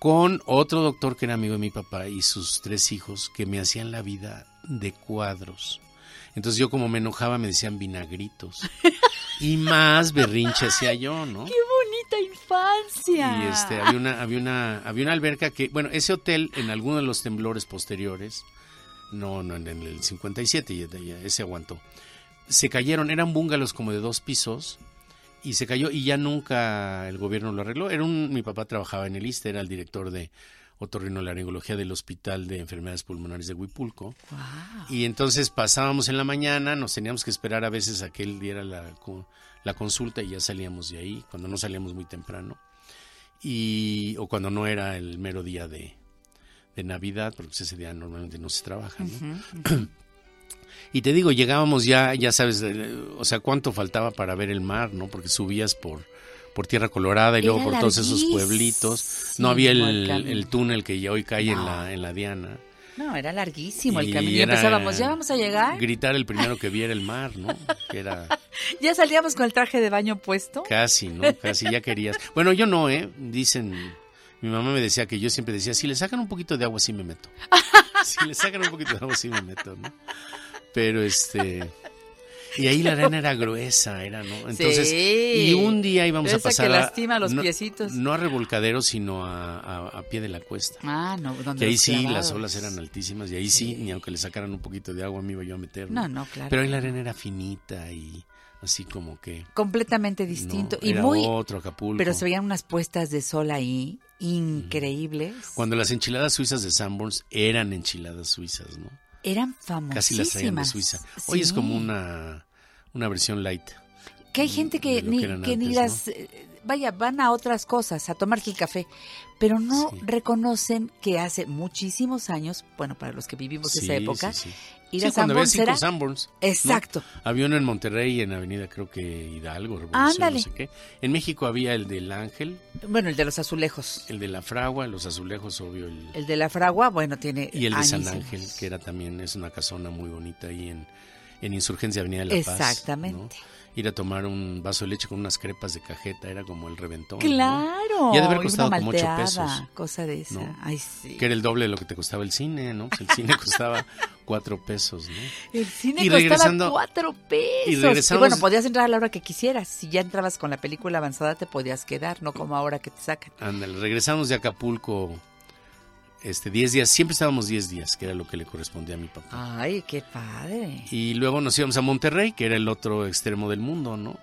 con otro doctor que era amigo de mi papá y sus 3 hijos que me hacían la vida de cuadros. Entonces yo, como me enojaba, me decían vinagritos y más berrinche hacía yo, ¿no? ¡Qué bonita infancia! Y había una alberca que, bueno, ese hotel en alguno de los temblores posteriores, no en el 57, ya ese aguantó. Se cayeron, eran búngalos como de 2 pisos y se cayó y ya nunca el gobierno lo arregló. Mi papá trabajaba en el ISSSTE, era el director de otorrinolaringología del Hospital de Enfermedades Pulmonares de Huipulco. Wow. Y entonces pasábamos en la mañana, nos teníamos que esperar a veces a que él diera la consulta y ya salíamos de ahí, cuando no salíamos muy temprano, o cuando no era el mero día de Navidad, porque ese día normalmente no se trabaja, ¿no? Uh-huh. Y te digo, llegábamos ya sabes, o sea, cuánto faltaba para ver el mar, ¿no? Porque subías por Tierra Colorada y luego por todos esos pueblitos. Sí, no había el túnel que ya hoy cae en la Diana. No, era larguísimo el camino. Y empezábamos, ya vamos a llegar. Gritar el primero que viera el mar, ¿no? Que era... ¿Ya salíamos con el traje de baño puesto? Casi, ¿no? Casi, ya querías. Bueno, yo no, dicen... Mi mamá me decía que yo siempre decía, si le sacan un poquito de agua, sí me meto. Si le sacan un poquito de agua, sí me meto, ¿no? Pero Y ahí la arena era gruesa, ¿no? Entonces, sí. Y un día íbamos a pasar... Esa que lastima los piecitos. No a revolcadero, sino a pie de la cuesta. Ah, no, donde y ahí sí, clavados. Las olas eran altísimas, y ahí sí, ni aunque le sacaran un poquito de agua me iba yo a meter. No, claro. Pero ahí la arena era finita y... Así como que... Completamente distinto. No, y era otro Acapulco. Pero se veían unas puestas de sol ahí increíbles. Cuando las enchiladas suizas de Sanborns eran enchiladas suizas, ¿no? Eran famosísimas. Casi las traían de Suiza. Hoy es como una versión light. Que hay gente que ni las... ¿no? Vaya, van a otras cosas, a tomar el café, pero no reconocen que hace muchísimos años, bueno, para los que vivimos esa época... Sí. Sí, cuando había 5 Sanborns. Exacto. ¿No? Había uno en Monterrey, en Avenida, creo que Hidalgo, Revolución, no sé qué. En México había el del Ángel. Bueno, el de los azulejos. El de la Fragua, los azulejos, obvio. El de la Fragua, bueno, tiene. Y el de San Ángel, que era también, es una casona muy bonita ahí en en Insurgencia, Avenida de la Paz. Exactamente. ¿No? Ir a tomar un vaso de leche con unas crepas de cajeta, era como el reventón. ¡Claro! ¿No? Y ha de haber costado como $8. Cosa de esa. ¿No? Ay, sí. Que era el doble de lo que te costaba el cine, ¿no? Pues el cine costaba $4, ¿no? El cine costaba $4. Y bueno, podías entrar a la hora que quisieras. Si ya entrabas con la película avanzada, te podías quedar, no como ahora que te sacan. Ándale, regresamos de Acapulco 10 días, siempre estábamos 10 días, que era lo que le correspondía a mi papá. ¡Ay, qué padre! Y luego nos íbamos a Monterrey, que era el otro extremo del mundo, ¿no?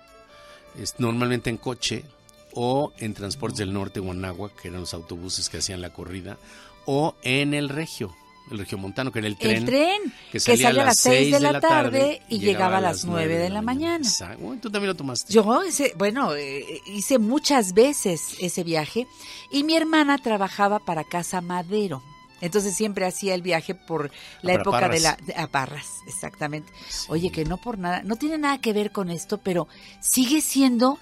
Normalmente en coche o en Transportes del Norte, Guanáhuac, que eran los autobuses que hacían la corrida, o en el Regiomontano, que era el tren que salía a las 6 de la tarde y llegaba a las 9 de la mañana. Exacto. ¿Tú también lo tomaste? Yo, hice muchas veces ese viaje, y mi hermana trabajaba para Casa Madero. Entonces siempre hacía el viaje por la época Parras. A Parras, exactamente. Sí. Oye, que no por nada, no tiene nada que ver con esto, pero sigue siendo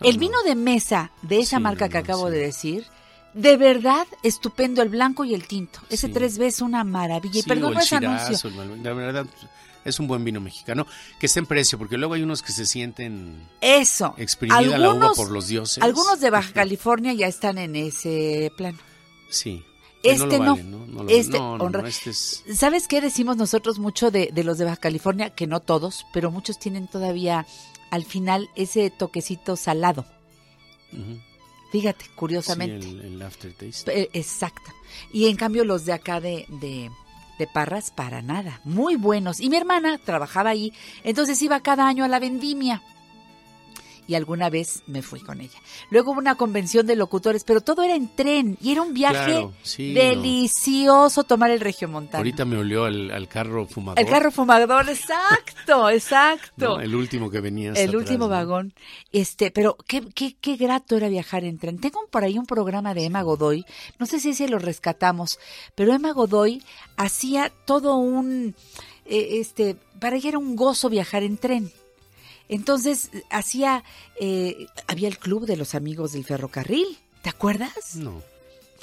el vino de mesa de esa marca que acabo de decir. De verdad, estupendo, el blanco y el tinto. Ese 3B es una maravilla. Sí, y perdón, ese anuncio. La verdad, es un buen vino mexicano. Que esté en precio, porque luego hay unos que se sienten... Eso. Exprimida la uva por los dioses. Algunos de Baja California ya están en ese plano. Sí. Este no. ¿Sabes qué decimos nosotros mucho de los de Baja California? Que no todos, pero muchos tienen todavía, al final, ese toquecito salado. Uh-huh. Fíjate, curiosamente. Sí, el aftertaste. Exacto. Y en cambio los de acá de Parras, para nada. Muy buenos. Y mi hermana trabajaba ahí, entonces iba cada año a la vendimia. Y alguna vez me fui con ella. Luego hubo una convención de locutores, pero todo era en tren. Y era un viaje delicioso tomar el Regiomontano. Ahorita me olió al carro fumador. El carro fumador, exacto, exacto. No, el último que venía. El último atrás, vagón. ¿No? Pero qué grato era viajar en tren. Tengo por ahí un programa de Emma Godoy. No sé si ese lo rescatamos, pero Emma Godoy hacía todo un... para ella era un gozo viajar en tren. Entonces, había el club de los amigos del ferrocarril, ¿te acuerdas? No.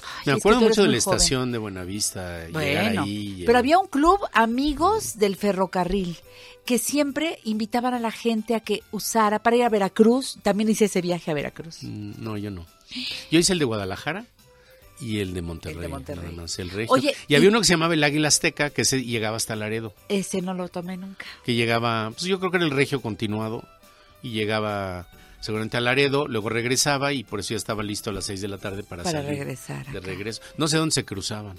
Ay, me acuerdo mucho de la estación de Buenavista, llegar ahí. Pero había un club amigos del ferrocarril que siempre invitaban a la gente a que usara para ir a Veracruz. También hice ese viaje a Veracruz. No, yo no. Yo hice el de Guadalajara y el de Monterrey. Nada más, el Regio. Oye, y había uno que se llamaba el Águila Azteca, que se llegaba hasta Laredo. Ese no lo tomé nunca. Que llegaba, pues yo creo que era el Regio continuado, y llegaba seguramente a Laredo, luego regresaba, y por eso ya estaba listo a las 6 de la tarde para salir. Para regresar. De regreso. No sé dónde se cruzaban.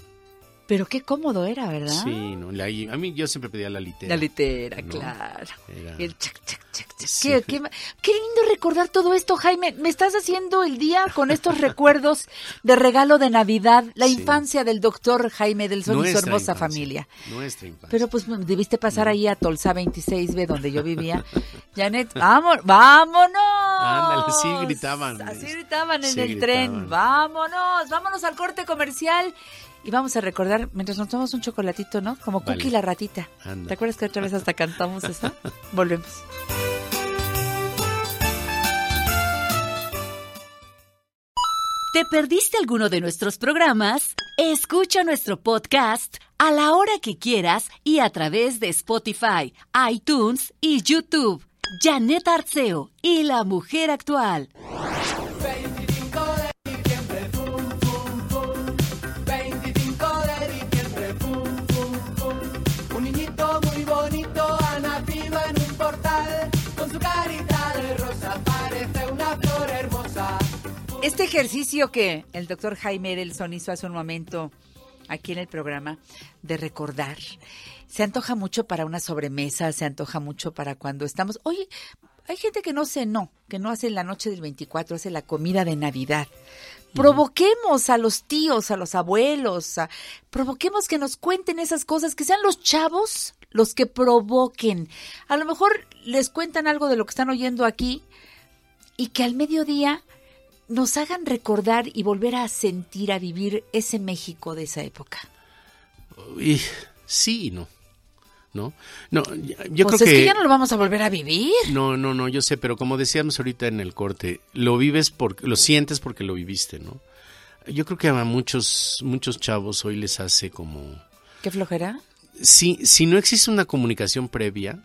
Pero qué cómodo era, ¿verdad? Sí, a mí yo siempre pedía la litera. La litera, ¿no? Claro. El chac, chac, chac, chac. Sí. Qué lindo recordar todo esto, Jaime. Me estás haciendo el día con estos recuerdos de regalo de Navidad, la infancia del doctor Jaime Edelson y su hermosa familia. Nuestra infancia. Pero pues debiste pasar ahí a Tolsa 26B, donde yo vivía. Janet, vámonos. Ándale, sí gritaban. Así gritaban en el tren. Vámonos al corte comercial. Y vamos a recordar, mientras nos tomamos un chocolatito, ¿no? Como Cookie la ratita. Anda. ¿Te acuerdas que otra vez hasta cantamos eso? Volvemos. ¿Te perdiste alguno de nuestros programas? Escucha nuestro podcast a la hora que quieras y a través de Spotify, iTunes y YouTube. Janet Arceo y la mujer actual. Este ejercicio que el doctor Jaime Edelson hizo hace un momento aquí en el programa de recordar, se antoja mucho para una sobremesa, se antoja mucho para cuando estamos... Oye, hay gente que no cenó, que no hace la noche del 24, hace la comida de Navidad. Provoquemos a los tíos, a los abuelos, provoquemos que nos cuenten esas cosas, que sean los chavos los que provoquen. A lo mejor les cuentan algo de lo que están oyendo aquí y que al mediodía... nos hagan recordar y volver a sentir, a vivir ese México de esa época. Y sí y no. No, yo pues creo que ya no lo vamos a volver a vivir. No, yo sé, pero como decíamos ahorita en el corte, lo vives porque lo sientes, porque lo viviste, ¿no? Yo creo que a muchos chavos hoy les hace como ¿qué flojera? Sí, si no existe una comunicación previa,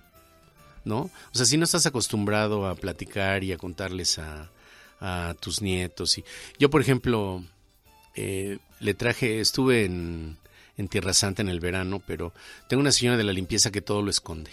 ¿no? O sea, si no estás acostumbrado a platicar y a contarles a tus nietos. Y yo, por ejemplo, estuve en Tierra Santa en el verano, pero tengo una señora de la limpieza que todo lo esconde.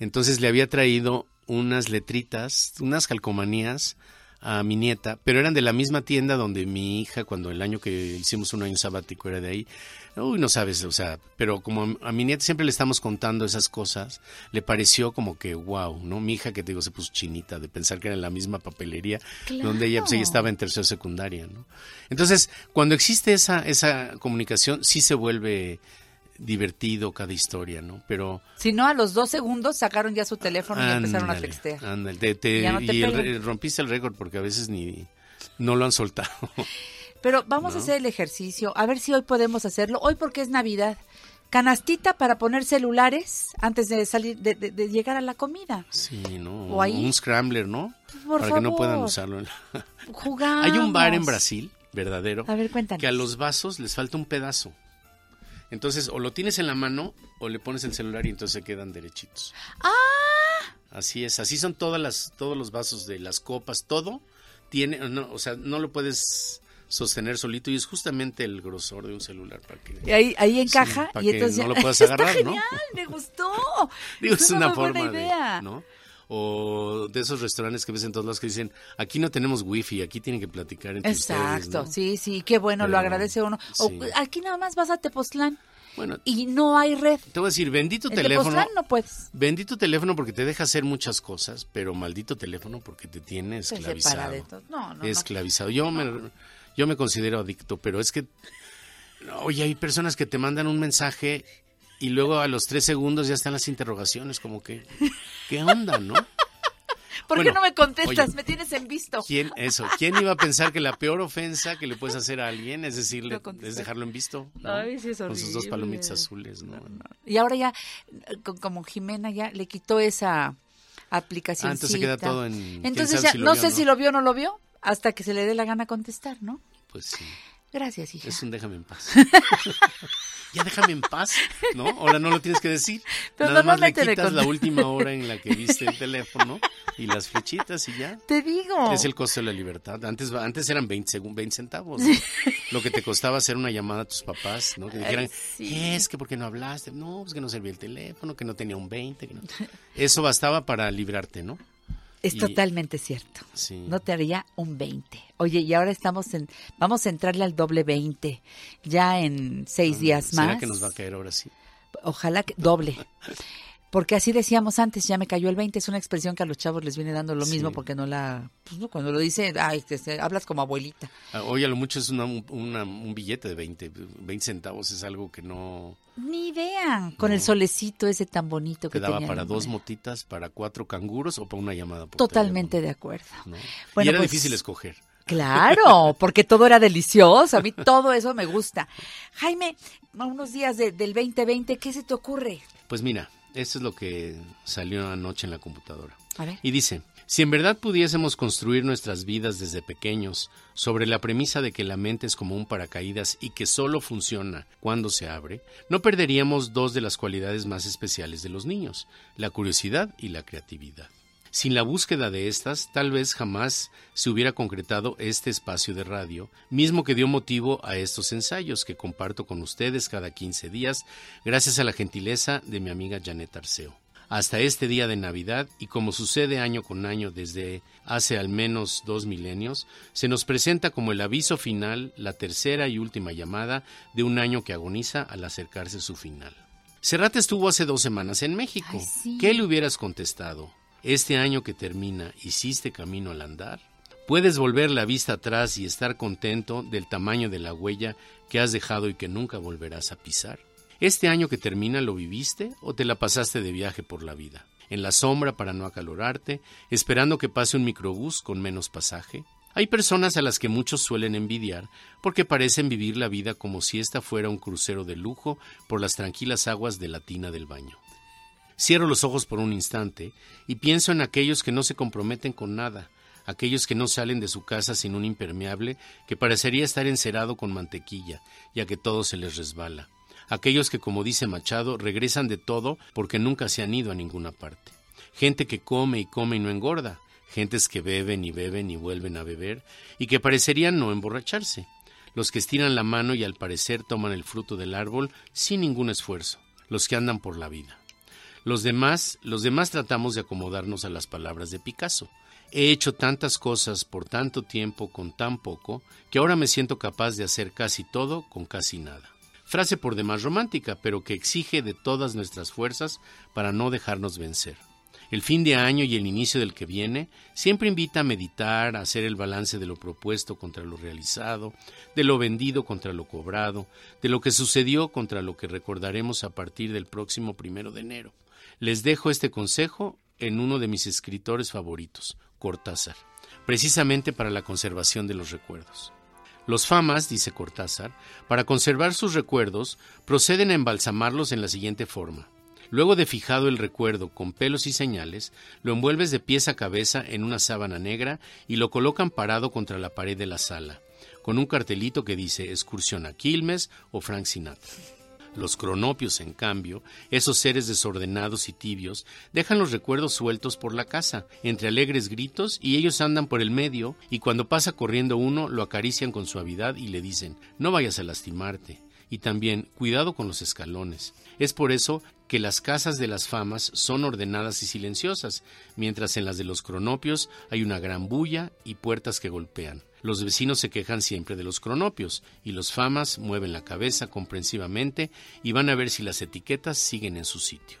Entonces le había traído unas letritas, unas calcomanías a mi nieta, pero eran de la misma tienda donde mi hija, cuando el año que hicimos un año sabático era de ahí. Uy, no sabes, o sea, pero como a mi nieta siempre le estamos contando esas cosas, le pareció como que wow, ¿no? Mi hija, que te digo, se puso chinita de pensar que era la misma papelería, claro, donde ella, pues, ella estaba en tercero secundaria, ¿no? Entonces, cuando existe esa comunicación, sí se vuelve divertido cada historia, ¿no? Pero si no, a los 2 segundos sacaron ya su teléfono y empezaron a textear. Ándale, rompiste el récord porque a veces no lo han soltado. Pero vamos, ¿no?, a hacer el ejercicio, a ver si hoy podemos hacerlo. Hoy, porque es Navidad, canastita para poner celulares antes de salir, de llegar a la comida. Sí, ¿no? O ahí, un scrambler, ¿no? Por para favor, que no puedan usarlo. Jugamos. Hay un bar en Brasil, verdadero, a ver, cuéntanos, que a los vasos les falta un pedazo. Entonces, o lo tienes en la mano o le pones el celular y entonces se quedan derechitos. ¡Ah! Así es, así son todos los vasos de las copas, todo tiene, no, o sea, no lo puedes sostener solito y es justamente el grosor de un celular para que... Y ahí encaja, sí, y entonces no lo puedas agarrar, está genial, ¿no? Me gustó. Digo, es una forma de, ¿no? O de esos restaurantes que ves en todos lados que dicen, aquí no tenemos wifi, aquí tienen que platicar entre ustedes. Exacto, ¿no? Sí, qué bueno, pero lo agradece uno. O sí, aquí nada más vas a Tepoztlán, bueno, y no hay red. Te voy a decir, bendito el teléfono. Tepoztlán no puedes. Bendito teléfono porque te deja hacer muchas cosas, pero maldito teléfono porque te tiene esclavizado. Te separa de esclavizado. Yo me considero adicto, pero es que, oye, hay personas que te mandan un mensaje y luego a los 3 segundos ya están las interrogaciones, como que, ¿qué onda, no? ¿Por qué no me contestas? Oye, me tienes en visto. ¿Quién iba a pensar que la peor ofensa que le puedes hacer a alguien es decirle, es dejarlo en visto, ¿no? Ay, sí, es horrible. Con sus 2 palomitas azules, ¿no? No. Y ahora ya, como Jimena ya le quitó esa aplicación. Ah, entonces se queda todo en... Entonces ya, si no sé si lo vio o no lo vio, hasta que se le dé la gana contestar, ¿no? Pues sí. Gracias, hija. Es un déjame en paz. Ya déjame en paz, ¿no? Ahora no lo tienes que decir. Pero nada más le quitas la última hora en la que viste el teléfono y las flechitas y ya. Te digo. Es el costo de la libertad. Antes eran 20 centavos, ¿no? Lo que te costaba hacer una llamada a tus papás, ¿no? Que dijeran, sí, es que ¿por qué no hablaste? No, pues que no servía el teléfono, que no tenía un 20. Que no. Eso bastaba para librarte, ¿no? Es totalmente cierto. Sí. No te haría un 20. Oye, y ahora vamos a entrarle al doble 20, ya en 6 días más. ¿Será que nos va a caer ahora sí? Ojalá que doble. Porque así decíamos antes, ya me cayó el 20, es una expresión que a los chavos les viene dando lo mismo, sí, porque no la... Pues no, cuando lo dice, ay, hablas como abuelita. Oye, a lo mucho es un billete de 20 centavos, es algo que no... Ni idea, con el solecito ese tan bonito que tenía. Quedaba para 2 motitas, para 4 canguros o para una llamada por totalmente teléfono. De acuerdo. ¿No? Bueno, y era difícil escoger. Claro, porque todo era delicioso, a mí todo eso me gusta. Jaime, a unos días del 2020, ¿qué se te ocurre? Pues mira... Esto es lo que salió anoche en la computadora. A ver. Y dice, si en verdad pudiésemos construir nuestras vidas desde pequeños sobre la premisa de que la mente es como un paracaídas y que solo funciona cuando se abre, no perderíamos 2 de las cualidades más especiales de los niños, la curiosidad y la creatividad. Sin la búsqueda de estas, tal vez jamás se hubiera concretado este espacio de radio, mismo que dio motivo a estos ensayos que comparto con ustedes cada 15 días, gracias a la gentileza de mi amiga Janet Arceo. Hasta este día de Navidad, y como sucede año con año desde hace al menos 2 milenios, se nos presenta como el aviso final, la tercera y última llamada de un año que agoniza al acercarse su final. Serrat estuvo hace 2 semanas en México. Ay, sí. ¿Qué le hubieras contestado? Este año que termina, ¿hiciste camino al andar? Puedes volver la vista atrás y estar contento del tamaño de la huella que has dejado y que nunca volverás a pisar. Este año que termina, ¿lo viviste o te la pasaste de viaje por la vida? En la sombra para no acalorarte, esperando que pase un microbús con menos pasaje. Hay personas a las que muchos suelen envidiar porque parecen vivir la vida como si esta fuera un crucero de lujo por las tranquilas aguas de la tina del baño. Cierro los ojos por un instante y pienso en aquellos que no se comprometen con nada, aquellos que no salen de su casa sin un impermeable que parecería estar encerado con mantequilla, ya que todo se les resbala. Aquellos que, como dice Machado, regresan de todo porque nunca se han ido a ninguna parte. gente que come y come y no engorda, gentes que beben y beben y vuelven a beber y que parecerían no emborracharse, los que estiran la mano y al parecer toman el fruto del árbol sin ningún esfuerzo, los que andan por la vida. Los demás tratamos de acomodarnos a las palabras de Picasso. He hecho tantas cosas por tanto tiempo con tan poco que ahora me siento capaz de hacer casi todo con casi nada. Frase por demás romántica, pero que exige de todas nuestras fuerzas para no dejarnos vencer. El fin de año y el inicio del que viene siempre invita a meditar, a hacer el balance de lo propuesto contra lo realizado, de lo vendido contra lo cobrado, de lo que sucedió contra lo que recordaremos a partir del próximo 1 de enero. Les dejo este consejo en uno de mis escritores favoritos, Cortázar, precisamente para la conservación de los recuerdos. Los famas, dice Cortázar, para conservar sus recuerdos, proceden a embalsamarlos en la siguiente forma. Luego de fijado el recuerdo con pelos y señales, lo envuelves de pies a cabeza en una sábana negra y lo colocan parado contra la pared de la sala, con un cartelito que dice «Excursión a Quilmes» o «Frank Sinatra». Los cronopios, en cambio, esos seres desordenados y tibios, dejan los recuerdos sueltos por la casa, entre alegres gritos, y ellos andan por el medio, y cuando pasa corriendo uno, lo acarician con suavidad y le dicen «No vayas a lastimarte». Y también, cuidado con los escalones. Es por eso que las casas de las famas son ordenadas y silenciosas, mientras en las de los cronopios hay una gran bulla y puertas que golpean. Los vecinos se quejan siempre de los cronopios, y los famas mueven la cabeza comprensivamente y van a ver si las etiquetas siguen en su sitio.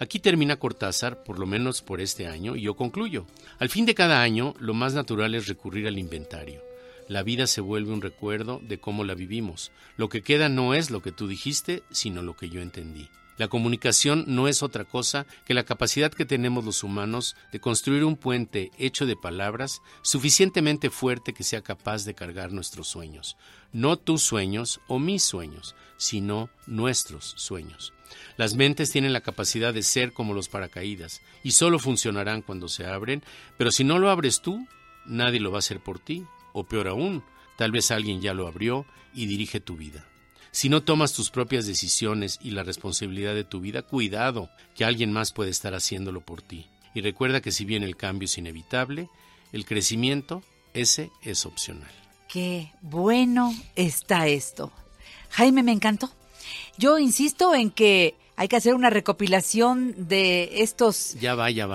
Aquí termina Cortázar, por lo menos por este año, y yo concluyo. Al fin de cada año, lo más natural es recurrir al inventario. La vida se vuelve un recuerdo de cómo la vivimos. Lo que queda no es lo que tú dijiste, sino lo que yo entendí. La comunicación no es otra cosa que la capacidad que tenemos los humanos de construir un puente hecho de palabras suficientemente fuerte que sea capaz de cargar nuestros sueños. No tus sueños o mis sueños, sino nuestros sueños. Las mentes tienen la capacidad de ser como los paracaídas y solo funcionarán cuando se abren, pero si no lo abres tú, nadie lo va a hacer por ti. O peor aún, tal vez alguien ya lo abrió y dirige tu vida. Si no tomas tus propias decisiones y la responsabilidad de tu vida, cuidado, que alguien más puede estar haciéndolo por ti. Y recuerda que si bien el cambio es inevitable, el crecimiento, ese es opcional. Qué bueno está esto. Jaime, me encantó. Yo insisto en que hay que hacer una recopilación de estos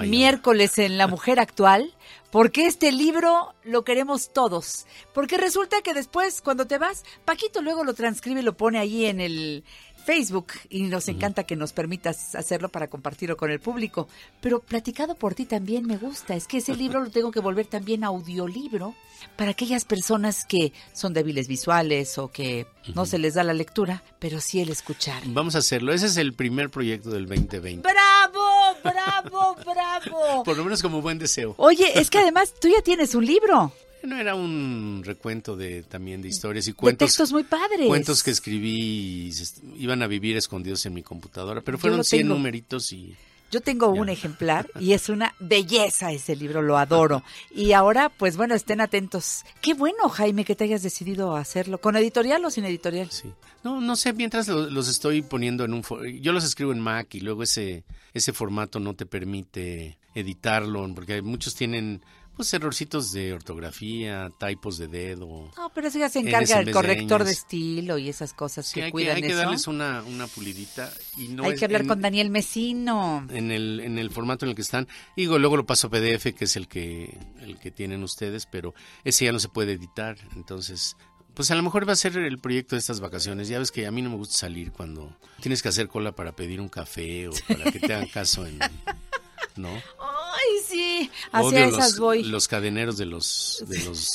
miércoles en La Mujer Actual, porque este libro lo queremos todos. Porque resulta que después, cuando te vas, Paquito luego lo transcribe y lo pone ahí en el Facebook, y nos encanta que nos permitas hacerlo para compartirlo con el público. Pero platicado por ti también me gusta. Es que ese libro lo tengo que volver también audiolibro para aquellas personas que son débiles visuales o que no se les da la lectura, pero sí el escuchar. Vamos a hacerlo. Ese es el primer proyecto del 2020. ¡Bravo, bravo, bravo! Por lo menos como buen deseo. Oye, es que además tú ya tienes un libro. No, era un recuento también de historias y cuentos. De textos muy padres. Cuentos que escribí iban a vivir escondidos en mi computadora, pero fueron 100 numeritos y... Yo tengo un ejemplar y es una belleza ese libro, lo adoro. Y ahora, pues bueno, estén atentos. Qué bueno, Jaime, que te hayas decidido hacerlo. ¿Con editorial o sin editorial? Sí. No sé, mientras los estoy poniendo en un... Yo los escribo en Mac y luego ese formato no te permite editarlo, porque muchos tienen... Pues errorcitos de ortografía, typos de dedo. No, pero eso ya se encarga el corrector de estilo y esas cosas sí, que cuidan eso. Hay que darles una pulidita. Y no hay que hablar con Daniel Mecino. En el formato en el que están. Digo, luego lo paso a PDF, que es el que tienen ustedes, pero ese ya no se puede editar. Entonces, pues a lo mejor va a ser el proyecto de estas vacaciones. Ya ves que a mí no me gusta salir cuando tienes que hacer cola para pedir un café o para que te hagan caso en... ¿No? Ay, sí, hacia esas voy. Los cadeneros de los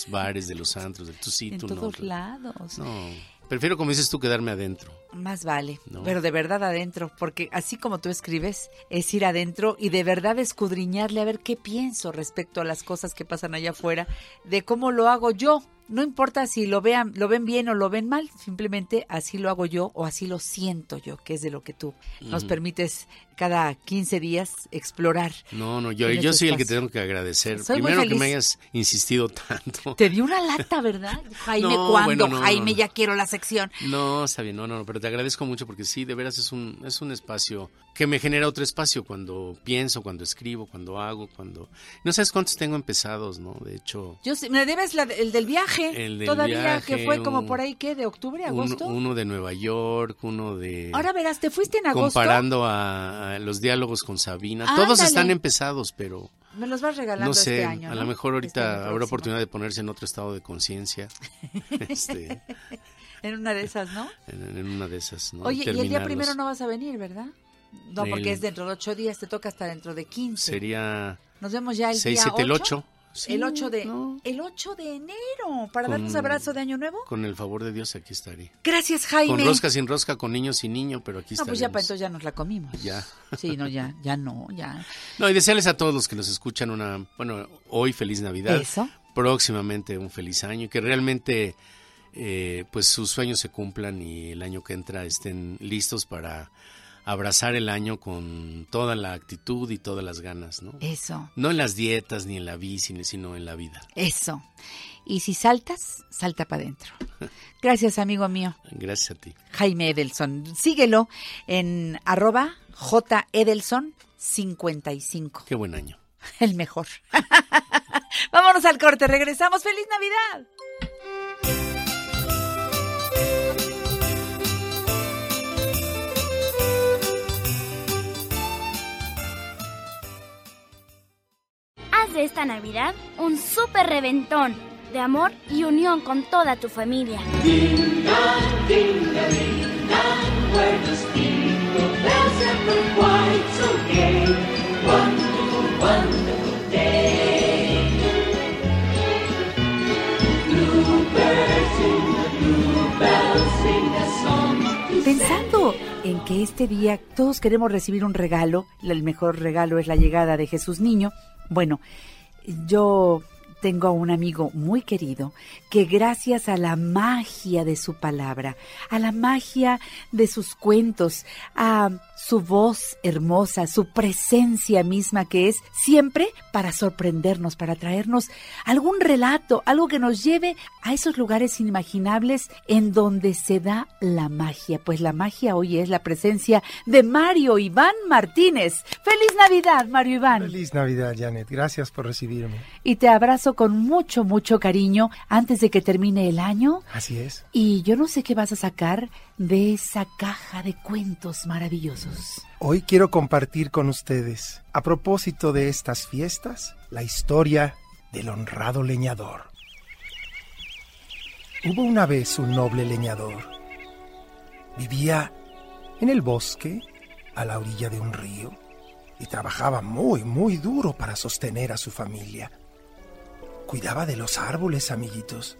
bares, de los antros, del tú en todos lados. No, prefiero, como dices tú, quedarme adentro. Más vale, ¿no? Pero de verdad adentro, porque así como tú escribes, es ir adentro y de verdad escudriñarle a ver qué pienso respecto a las cosas que pasan allá afuera, de cómo lo hago yo No importa si lo ven bien o lo ven mal, simplemente así lo hago yo o así lo siento yo, que es de lo que tú nos permites cada 15 días explorar. Yo soy el que tengo que agradecer. Soy primero que me hayas insistido tanto. Te di una lata, ¿verdad? Jaime, ya quiero la sección. No, está bien, pero te agradezco mucho porque sí, de veras es un espacio que me genera otro espacio cuando pienso, cuando escribo, cuando hago, cuando... No sabes cuántos tengo empezados, ¿no? De hecho... Yo sé, me debes el del viaje. El del todavía viaje, que fue como por ahí, ¿qué? ¿De octubre, agosto? Uno de Nueva York, uno de... Ahora verás, te fuiste en agosto. Comparando a los diálogos con Sabina. Ah, todos están empezados, pero... Me los vas regalando este año, ¿no? A lo mejor ahorita habrá oportunidad de ponerse en otro estado de conciencia. En una de esas, ¿no? En una de esas, ¿no? Oye, y el día primero no vas a venir, ¿verdad? No, porque es dentro de 8 días, te toca hasta dentro de 15. Sería... Nos vemos ya el 6, día 7, 8. Sí, el 8 de enero, para darnos abrazo de Año Nuevo. Con el favor de Dios, aquí estaré. Gracias, Jaime. Con rosca, sin rosca, con niño, sin niño, pero aquí estaremos. No, pues ya, entonces ya nos la comimos. Ya. Sí, ya. No, y desearles a todos los que nos escuchan hoy feliz Navidad. Eso. Próximamente un feliz año, que realmente... pues sus sueños se cumplan y el año que entra estén listos para abrazar el año con toda la actitud y todas las ganas, ¿no? Eso. No en las dietas ni en la bici, sino en la vida. Eso. Y si saltas, salta para adentro. Gracias, amigo mío. Gracias a ti. Jaime Edelson. Síguelo en @JEdelson55. Qué buen año. El mejor. Vámonos al corte, regresamos. ¡Feliz Navidad! De esta Navidad, un súper reventón de amor y unión con toda tu familia. Pensando en que este día todos queremos recibir un regalo, el mejor regalo es la llegada de Jesús Niño. Bueno, yo tengo a un amigo muy querido que gracias a la magia de su palabra, a la magia de sus cuentos, a su voz hermosa, su presencia misma que es siempre para sorprendernos, para traernos algún relato, algo que nos lleve a esos lugares inimaginables en donde se da la magia. Pues la magia hoy es la presencia de Mario Iván Martínez. ¡Feliz Navidad, Mario Iván! ¡Feliz Navidad, Janet! Gracias por recibirme. Y te abrazo con mucho, mucho cariño antes de que termine el año. Así es. Y yo no sé qué vas a sacar de esa caja de cuentos maravillosos. Hoy quiero compartir con ustedes, a propósito de estas fiestas, la historia del honrado leñador. Hubo una vez un noble leñador. Vivía en el bosque, a la orilla de un río, y trabajaba muy, muy duro para sostener a su familia. Cuidaba de los árboles, amiguitos,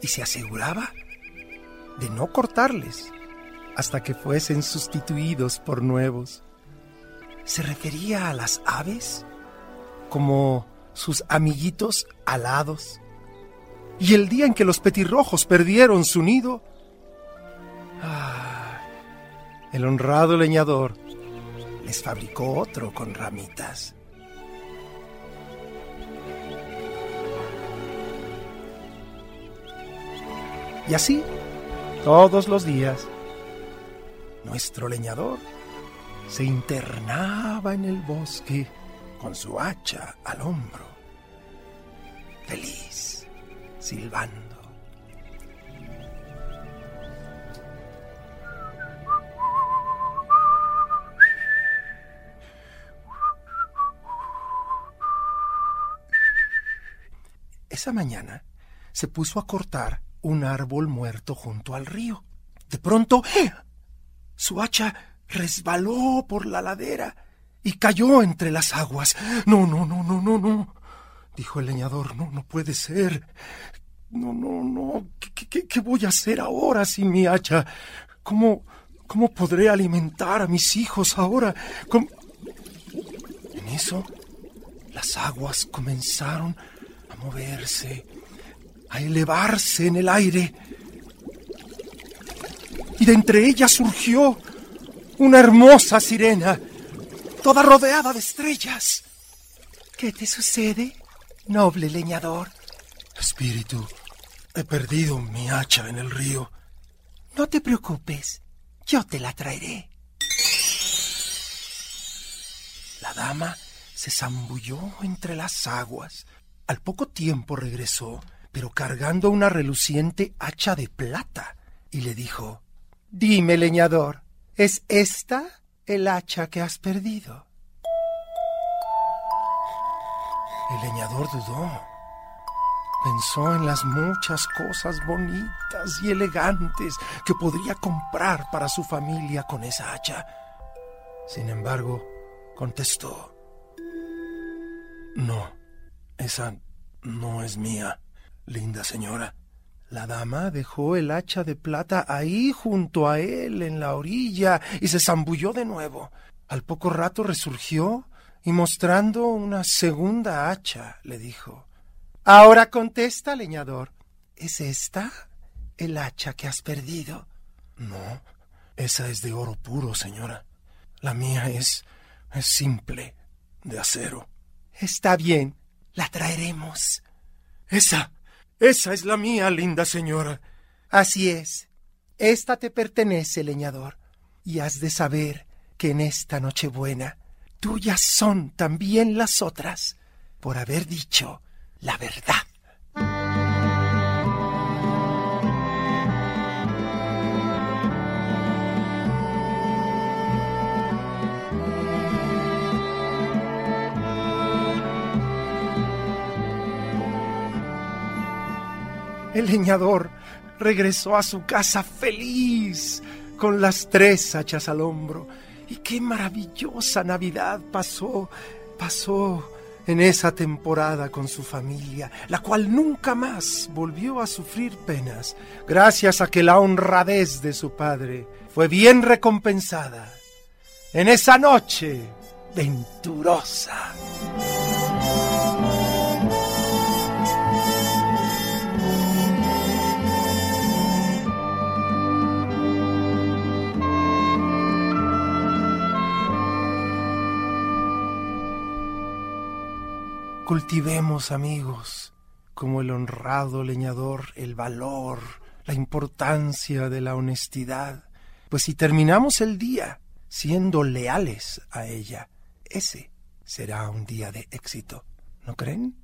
y se aseguraba de no cortarles hasta que fuesen sustituidos por nuevos. Se refería a las aves como sus amiguitos alados. Y el día en que los petirrojos perdieron su nido, el honrado leñador les fabricó otro con ramitas. Y así, todos los días, nuestro leñador se internaba en el bosque con su hacha al hombro, feliz, silbando. Esa mañana se puso a cortar un árbol muerto junto al río. De pronto, su hacha resbaló por la ladera y cayó entre las aguas. No, dijo el leñador. No puede ser. No. ¿Qué voy a hacer ahora sin mi hacha? ¿Cómo podré alimentar a mis hijos ahora? En eso, las aguas comenzaron a moverse. a elevarse en el aire. Y de entre ellas surgió una hermosa sirena, toda rodeada de estrellas. ¿Qué te sucede, noble leñador? Espíritu, he perdido mi hacha en el río. No te preocupes, yo te la traeré. La dama se zambulló entre las aguas. Al poco tiempo regresó, pero cargando una reluciente hacha de plata, y le dijo: «Dime, leñador, ¿es esta el hacha que has perdido?». El leñador dudó. Pensó en las muchas cosas bonitas y elegantes que podría comprar para su familia con esa hacha. Sin embargo, contestó: «No, esa no es mía, linda señora». La dama dejó el hacha de plata ahí junto a él en la orilla y se zambulló de nuevo. Al poco rato resurgió y mostrando una segunda hacha le dijo: «Ahora contesta, leñador, ¿es esta el hacha que has perdido?». «No, esa es de oro puro, señora. La mía es simple, de acero». «Está bien, la traeremos». Esa es la mía, linda señora. «Así es. Esta te pertenece, leñador. Y has de saber que en esta Nochebuena tuyas son también las otras, por haber dicho la verdad». El leñador regresó a su casa feliz, con las 3 hachas al hombro. Y qué maravillosa Navidad pasó en esa temporada con su familia, la cual nunca más volvió a sufrir penas, gracias a que la honradez de su padre fue bien recompensada en esa noche venturosa. Cultivemos, amigos, como el honrado leñador, el valor, la importancia de la honestidad, pues si terminamos el día siendo leales a ella, ese será un día de éxito, ¿no creen?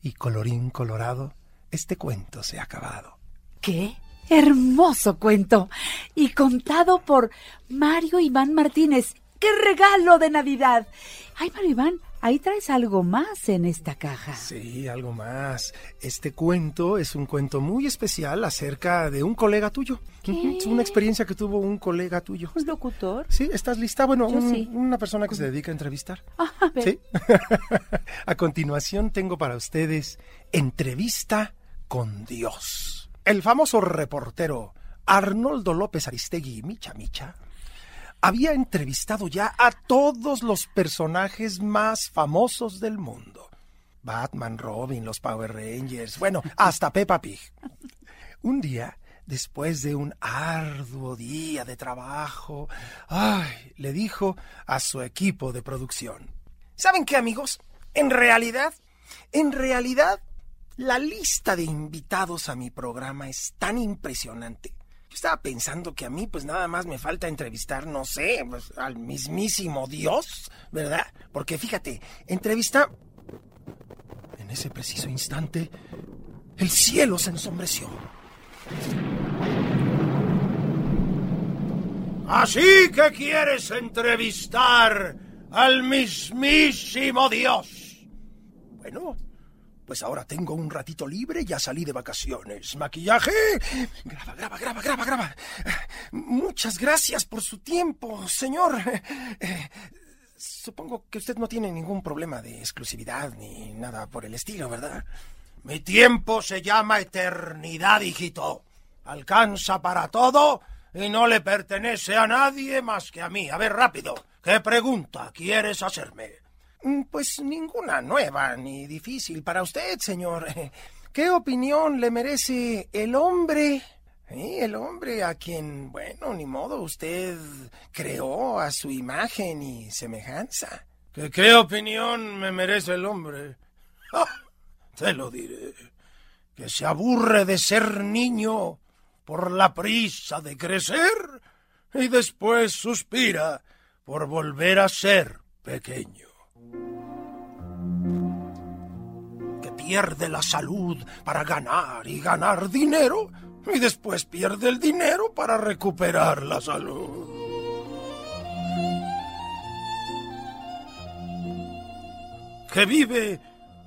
Y colorín colorado, este cuento se ha acabado. ¿Qué? ¡Hermoso cuento! Y contado por Mario Iván Martínez. ¡Qué regalo de Navidad! Ay, Mario Iván, ahí traes algo más en esta caja. Sí, algo más. Este cuento es un cuento muy especial acerca de un colega tuyo. ¿Qué? Es una experiencia que tuvo un colega tuyo. ¿Es locutor? Sí, ¿estás lista? Bueno, sí. Una persona que se dedica a entrevistar. Ah, a ver. Sí. A continuación tengo para ustedes Entrevista con Dios. El famoso reportero Arnoldo López Aristegui, Micha, había entrevistado ya a todos los personajes más famosos del mundo. Batman, Robin, los Power Rangers, bueno, hasta Peppa Pig. Un día, después de un arduo día de trabajo, le dijo a su equipo de producción: ¿Saben qué, amigos? En realidad, la lista de invitados a mi programa es tan impresionante. Yo estaba pensando que a mí pues nada más me falta entrevistar, no sé, pues, al mismísimo Dios, ¿verdad? Porque fíjate, En ese preciso instante, el cielo se ensombreció. Así que quieres entrevistar al mismísimo Dios. Bueno, pues ahora tengo un ratito libre, ya salí de vacaciones. Maquillaje. Graba. Muchas gracias por su tiempo, señor. Supongo que usted no tiene ningún problema de exclusividad ni nada por el estilo, ¿verdad? Mi tiempo se llama eternidad, hijito. Alcanza para todo y no le pertenece a nadie más que a mí. A ver, rápido, ¿qué pregunta quieres hacerme? Pues ninguna nueva ni difícil para usted, señor. ¿Qué opinión le merece el hombre? El hombre a quien, bueno, ni modo, usted creó a su imagen y semejanza. ¿Qué opinión me merece el hombre? ¡Ah! Te lo diré. Que se aburre de ser niño por la prisa de crecer y después suspira por volver a ser pequeño. Que pierde la salud para ganar y ganar dinero y después pierde el dinero para recuperar la salud. Que vive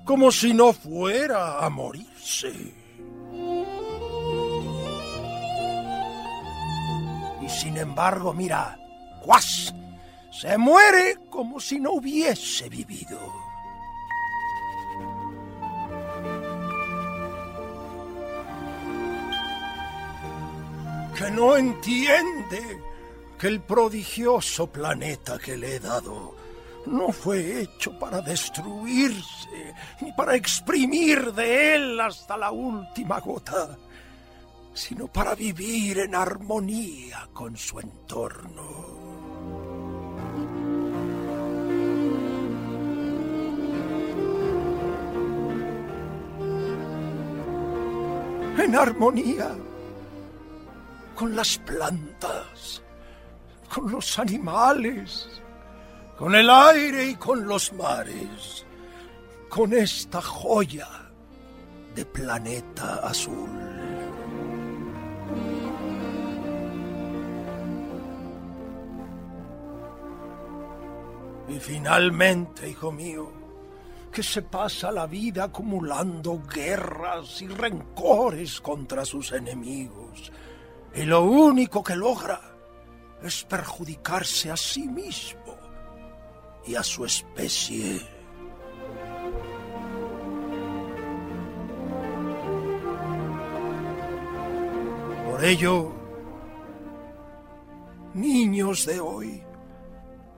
como si no fuera a morirse. Y sin embargo, mira, ¡cuas! Se muere como si no hubiese vivido. Que no entiende que el prodigioso planeta que le he dado no fue hecho para destruirse, ni para exprimir de él hasta la última gota, sino para vivir en armonía con su entorno. En armonía con las plantas, con los animales, con el aire y con los mares, con esta joya de planeta azul. Y finalmente, hijo mío, que se pasa la vida acumulando guerras y rencores contra sus enemigos, y lo único que logra es perjudicarse a sí mismo y a su especie. Por ello, niños de hoy,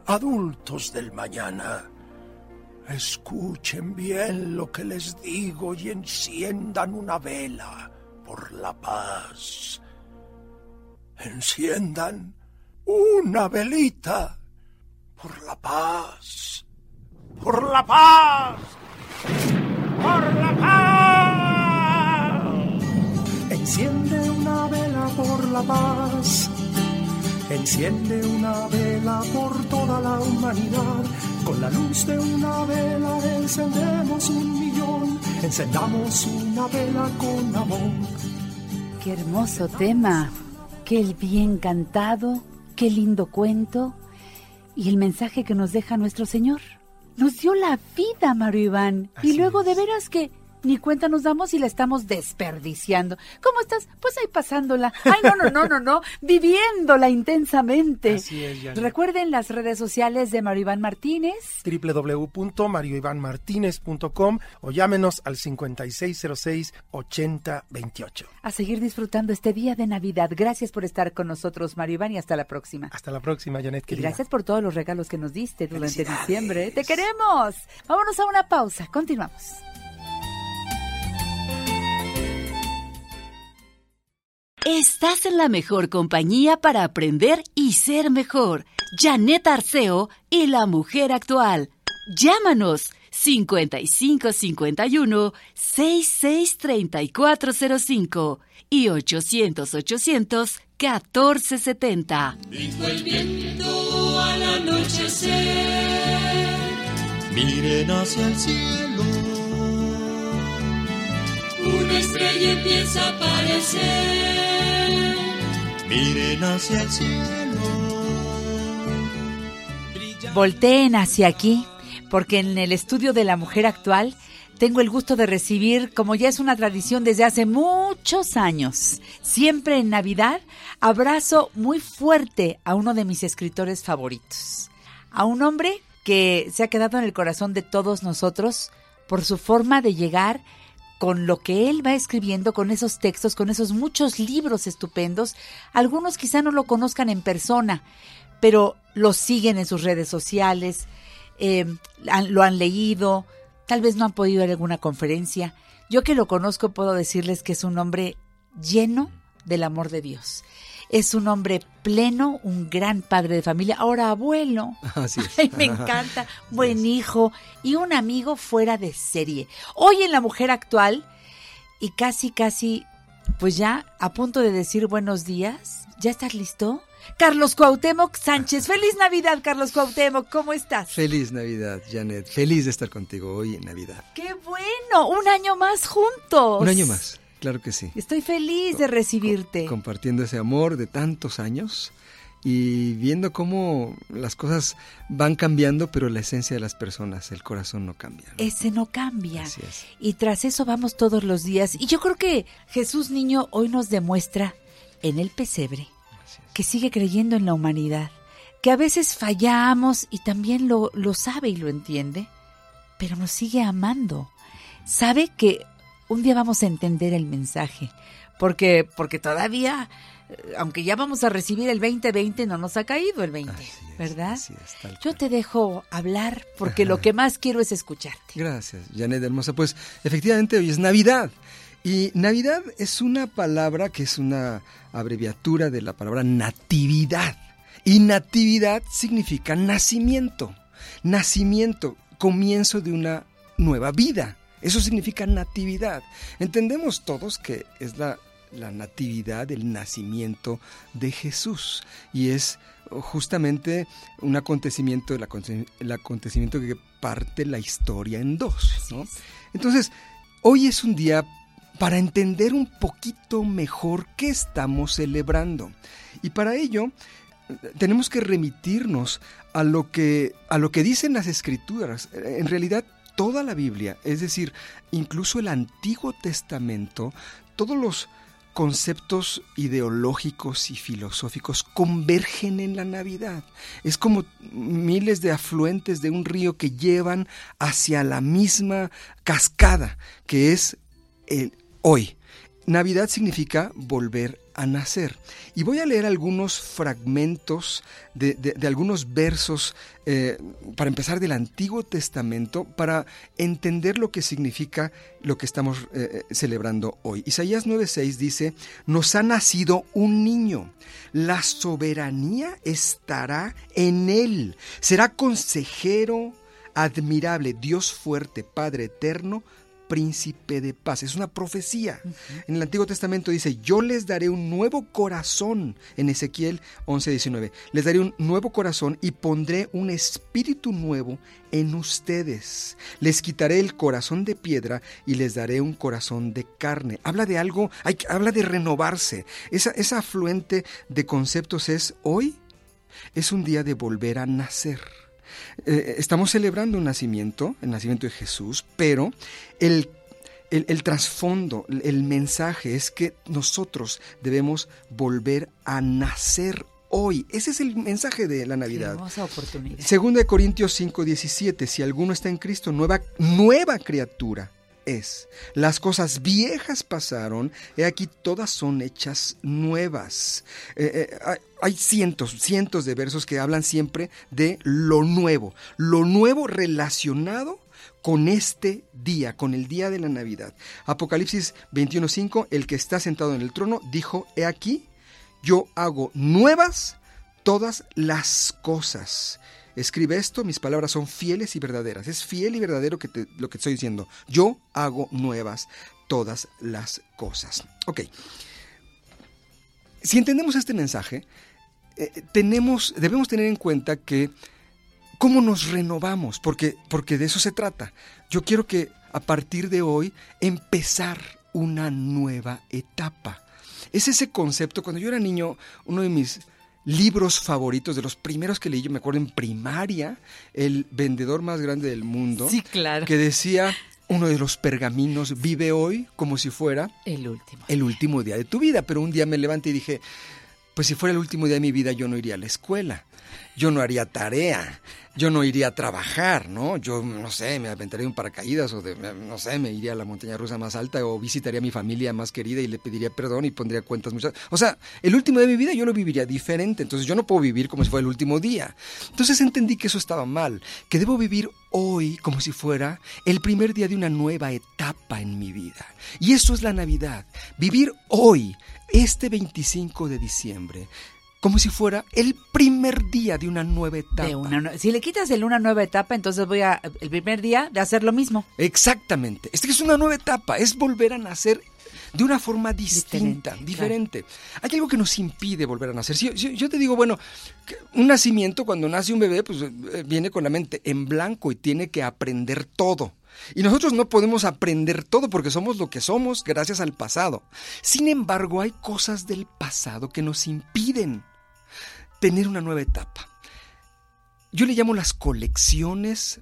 adultos del mañana, escuchen bien lo que les digo y enciendan una vela por la paz. Enciendan una velita por la paz, por la paz, por la paz. Enciende una vela por la paz, enciende una vela por toda la humanidad. Con la luz de una vela encendemos 1,000,000, encendamos una vela con amor. Qué hermoso tema, qué bien cantado, qué lindo cuento. Y el mensaje que nos deja nuestro Señor. Nos dio la vida, Mario Iván. Así y luego, de veras que ni cuenta nos damos y la estamos desperdiciando. ¿Cómo estás? Pues ahí pasándola. Ay, no. Viviéndola intensamente. Así es, Janet. Recuerden las redes sociales de Mario Iván Martínez. www.marioivanmartinez.com o llámenos al 5606-8028. A seguir disfrutando este día de Navidad. Gracias por estar con nosotros, Mario Iván, y hasta la próxima. Hasta la próxima, Janet, querida. Y gracias por todos los regalos que nos diste durante diciembre. ¡Te queremos! Vámonos a una pausa. Continuamos. Estás en la mejor compañía para aprender y ser mejor. Janet Arceo y la mujer actual. Llámanos 5551-663405 y 800-800-1470. Dijo el viento al anochecer, miren hacia el cielo, una estrella empieza a aparecer. Miren hacia el cielo. Volteen hacia aquí, porque en el estudio de la mujer actual tengo el gusto de recibir, como ya es una tradición desde hace muchos años, siempre en Navidad, abrazo muy fuerte a uno de mis escritores favoritos. A un hombre que se ha quedado en el corazón de todos nosotros por su forma de llegar con lo que él va escribiendo, con esos textos, con esos muchos libros estupendos. Algunos quizá no lo conozcan en persona, pero lo siguen en sus redes sociales, lo han leído, tal vez no han podido ir a alguna conferencia. Yo que lo conozco puedo decirles que es un hombre lleno del amor de Dios. Es un hombre pleno, un gran padre de familia, ahora abuelo. Así es. Ay, me encanta, buen hijo y un amigo fuera de serie. Hoy en La Mujer Actual y casi, pues ya a punto de decir buenos días, ¿ya estás listo? Carlos Cuauhtémoc Sánchez. ¡Feliz Navidad, Carlos Cuauhtémoc! ¿Cómo estás? Feliz Navidad, Janet. Feliz de estar contigo hoy en Navidad. ¡Qué bueno! ¡Un año más juntos! Un año más, claro que sí. Estoy feliz de recibirte. Compartiendo ese amor de tantos años y viendo cómo las cosas van cambiando, pero la esencia de las personas, el corazón no cambia, ¿no? Ese no cambia. Así es. Y tras eso vamos todos los días. Y yo creo que Jesús Niño hoy nos demuestra en el pesebre que sigue creyendo en la humanidad, que a veces fallamos y también lo sabe y lo entiende, pero nos sigue amando. Sabe que un día vamos a entender el mensaje, porque todavía, aunque ya vamos a recibir el 2020, no nos ha caído el 20, así es, ¿verdad? Así es, tal cual. Yo te dejo hablar porque lo que más quiero es escucharte. Gracias, Janet hermosa. Pues efectivamente hoy es Navidad. Y Navidad es una palabra que es una abreviatura de la palabra natividad. Y natividad significa nacimiento. Nacimiento, comienzo de una nueva vida. Eso significa natividad. Entendemos todos que es la natividad, el nacimiento de Jesús. Y es justamente un acontecimiento, el acontecimiento que parte la historia en dos, ¿no? Entonces, hoy es un día para entender un poquito mejor qué estamos celebrando. Y para ello tenemos que remitirnos a lo que dicen las Escrituras. En realidad, toda la Biblia, es decir, incluso el Antiguo Testamento, todos los conceptos ideológicos y filosóficos convergen en la Navidad. Es como miles de afluentes de un río que llevan hacia la misma cascada, que es hoy. Navidad significa volver a nacer. Y voy a leer algunos fragmentos de algunos versos, para empezar del Antiguo Testamento, para entender lo que significa lo que estamos celebrando hoy. Isaías 9:6 dice: nos ha nacido un niño, la soberanía estará en él, será consejero admirable, Dios fuerte, Padre eterno, Príncipe de paz. Es una profecía. En el Antiguo Testamento dice: yo les daré un nuevo corazón. En Ezequiel 11:19. Les daré un nuevo corazón y pondré un espíritu nuevo en ustedes. Les quitaré el corazón de piedra y les daré un corazón de carne. Habla de algo, habla de renovarse. Esa afluente de conceptos es: hoy es un día de volver a nacer. Estamos celebrando un nacimiento, el nacimiento de Jesús, pero el trasfondo, el mensaje es que nosotros debemos volver a nacer hoy. Ese es el mensaje de la Navidad. Hermosa oportunidad. 2 Corintios 5:17, si alguno está en Cristo, nueva criatura es. Las cosas viejas pasaron, he aquí todas son hechas nuevas. Hay cientos de versos que hablan siempre de lo nuevo relacionado con este día, con el día de la Navidad. Apocalipsis 21:5, el que está sentado en el trono dijo: he aquí, yo hago nuevas todas las cosas. Escribe esto, mis palabras son fieles y verdaderas. Es fiel y verdadero lo que estoy diciendo. Yo hago nuevas todas las cosas. Ok. Si entendemos este mensaje, debemos tener en cuenta que cómo nos renovamos, porque de eso se trata. Yo quiero que a partir de hoy empezar una nueva etapa. Es ese concepto. Cuando yo era niño, uno de mis libros favoritos, de los primeros que leí, yo me acuerdo en primaria, El vendedor más grande del mundo. Sí, claro. Que decía, uno de los pergaminos: vive hoy como si fuera el último día de tu vida. Pero un día me levanté y dije, pues si fuera el último día de mi vida, yo no iría a la escuela. yo no haría tarea, yo no iría a trabajar, ¿no? Yo, no sé, me aventaría un paracaídas o, no sé, me iría a la montaña rusa más alta o visitaría a mi familia más querida y le pediría perdón y pondría cuentas muchas. O sea, el último de mi vida yo lo viviría diferente, entonces yo no puedo vivir como si fuera el último día. Entonces entendí que eso estaba mal, que debo vivir hoy como si fuera el primer día de una nueva etapa en mi vida. Y eso es la Navidad, vivir hoy, este 25 de diciembre, como si fuera el primer día de una nueva etapa. Si le quitas el una nueva etapa, entonces voy a el primer día de hacer lo mismo. Exactamente. Es que es una nueva etapa, es volver a nacer de una forma distinta, diferente. Claro. Hay algo que nos impide volver a nacer. Si yo te digo, bueno, un nacimiento, cuando nace un bebé, pues viene con la mente en blanco y tiene que aprender todo. Y nosotros no podemos aprender todo porque somos lo que somos gracias al pasado. Sin embargo, hay cosas del pasado que nos impiden tener una nueva etapa. Yo le llamo las colecciones.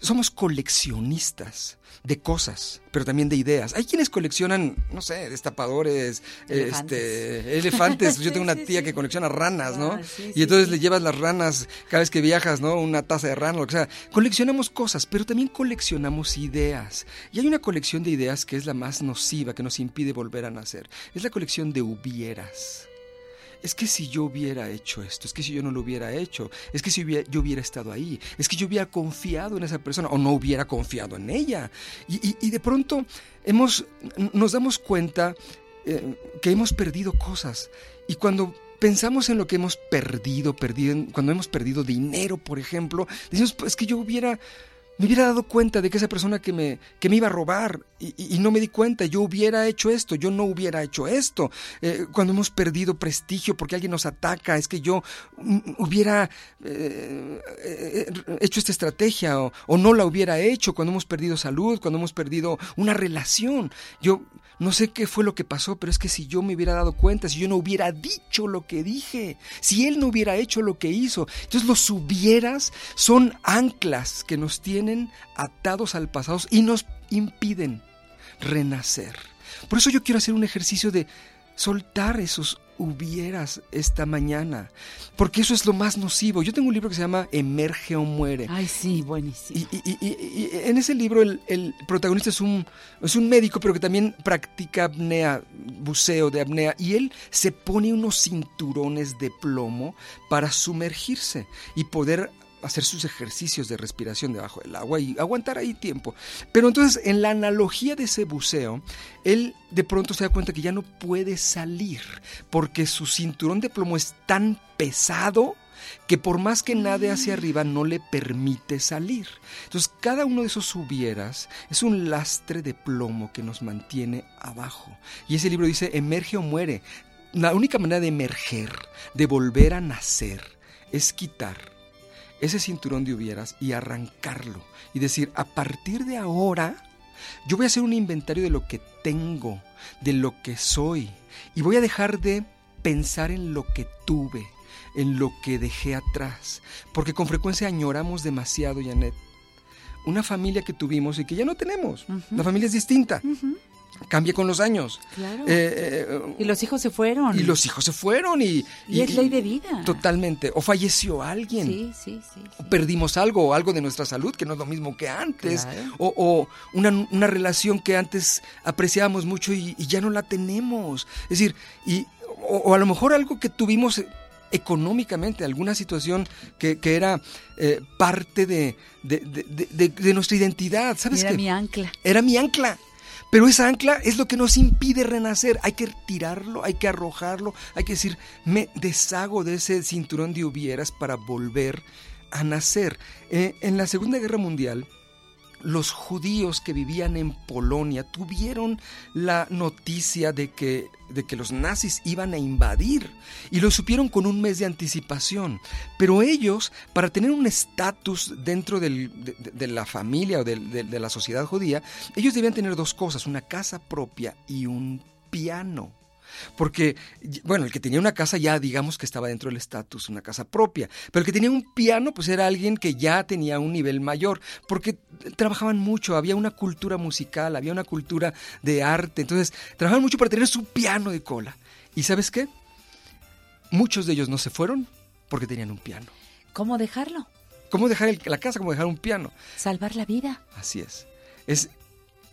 Somos coleccionistas de cosas, pero también de ideas. Hay quienes coleccionan, no sé, destapadores, elefantes. Yo tengo una tía que colecciona ranas, ¿no? Y entonces le llevas las ranas cada vez que viajas, ¿no? Una taza de rana, lo que sea. Coleccionamos cosas, pero también coleccionamos ideas. Y hay una colección de ideas que es la más nociva, que nos impide volver a nacer. Es la colección de hubieras. Es que si yo hubiera hecho esto, es que si yo no lo hubiera hecho, es que si yo hubiera estado ahí, es que yo hubiera confiado en esa persona o no hubiera confiado en ella. Y de pronto nos damos cuenta que hemos perdido cosas. Y cuando pensamos en lo que hemos perdido, cuando hemos perdido dinero, por ejemplo, decimos, pues, es que yo me hubiera dado cuenta de que esa persona que me iba a robar y no me di cuenta, yo hubiera hecho esto, yo no hubiera hecho esto. Cuando hemos perdido prestigio porque alguien nos ataca, es que yo hubiera hecho esta estrategia o no la hubiera hecho. Cuando hemos perdido salud, cuando hemos perdido una relación, yo no sé qué fue lo que pasó, pero es que si yo me hubiera dado cuenta, si yo no hubiera dicho lo que dije, si él no hubiera hecho lo que hizo. Entonces los hubieras son anclas que nos tienen atados al pasado y nos impiden renacer. Por eso yo quiero hacer un ejercicio de soltar esos hubieras esta mañana, porque eso es lo más nocivo. Yo tengo un libro que se llama Emerge o Muere. Ay, sí, buenísimo. Y en ese libro el protagonista es un médico, pero que también practica apnea, buceo de apnea, y él se pone unos cinturones de plomo para sumergirse y poder hacer sus ejercicios de respiración debajo del agua y aguantar ahí tiempo. Pero entonces, en la analogía de ese buceo, él de pronto se da cuenta que ya no puede salir porque su cinturón de plomo es tan pesado que por más que nade hacia arriba no le permite salir. Entonces, cada uno de esos hubieras es un lastre de plomo que nos mantiene abajo. Y ese libro dice, emerge o muere. La única manera de emerger, de volver a nacer, es quitar ese cinturón de hubieras y arrancarlo y decir, a partir de ahora yo voy a hacer un inventario de lo que tengo, de lo que soy, y voy a dejar de pensar en lo que tuve, en lo que dejé atrás, porque con frecuencia añoramos demasiado, Janet, una familia que tuvimos y que ya no tenemos. La familia es distinta. Cambia con los años. Claro. Y los hijos se fueron. Y es ley de vida. Totalmente. O falleció alguien. Sí. O perdimos algo, o algo de nuestra salud, que no es lo mismo que antes. Claro. O una relación que antes apreciábamos mucho y ya no la tenemos. Es decir, o a lo mejor algo que tuvimos económicamente, alguna situación que era parte de nuestra identidad. ¿Sabes qué? Era mi ancla. Pero esa ancla es lo que nos impide renacer. Hay que tirarlo, hay que arrojarlo, hay que decir, me deshago de ese cinturón de hubieras para volver a nacer. En la Segunda Guerra Mundial, los judíos que vivían en Polonia tuvieron la noticia de que los nazis iban a invadir, y lo supieron con un mes de anticipación. Pero ellos, para tener un estatus dentro de la familia o de la sociedad judía, ellos debían tener dos cosas: una casa propia y un piano. Porque, bueno, el que tenía una casa ya digamos que estaba dentro del estatus, una casa propia, pero el que tenía un piano pues era alguien que ya tenía un nivel mayor, porque trabajaban mucho, había una cultura musical, había una cultura de arte, entonces trabajaban mucho para tener su piano de cola. ¿Y sabes qué? Muchos de ellos no se fueron, porque tenían un piano. ¿Cómo dejarlo? ¿Cómo dejar la casa? ¿Cómo dejar un piano? Salvar la vida. Así es.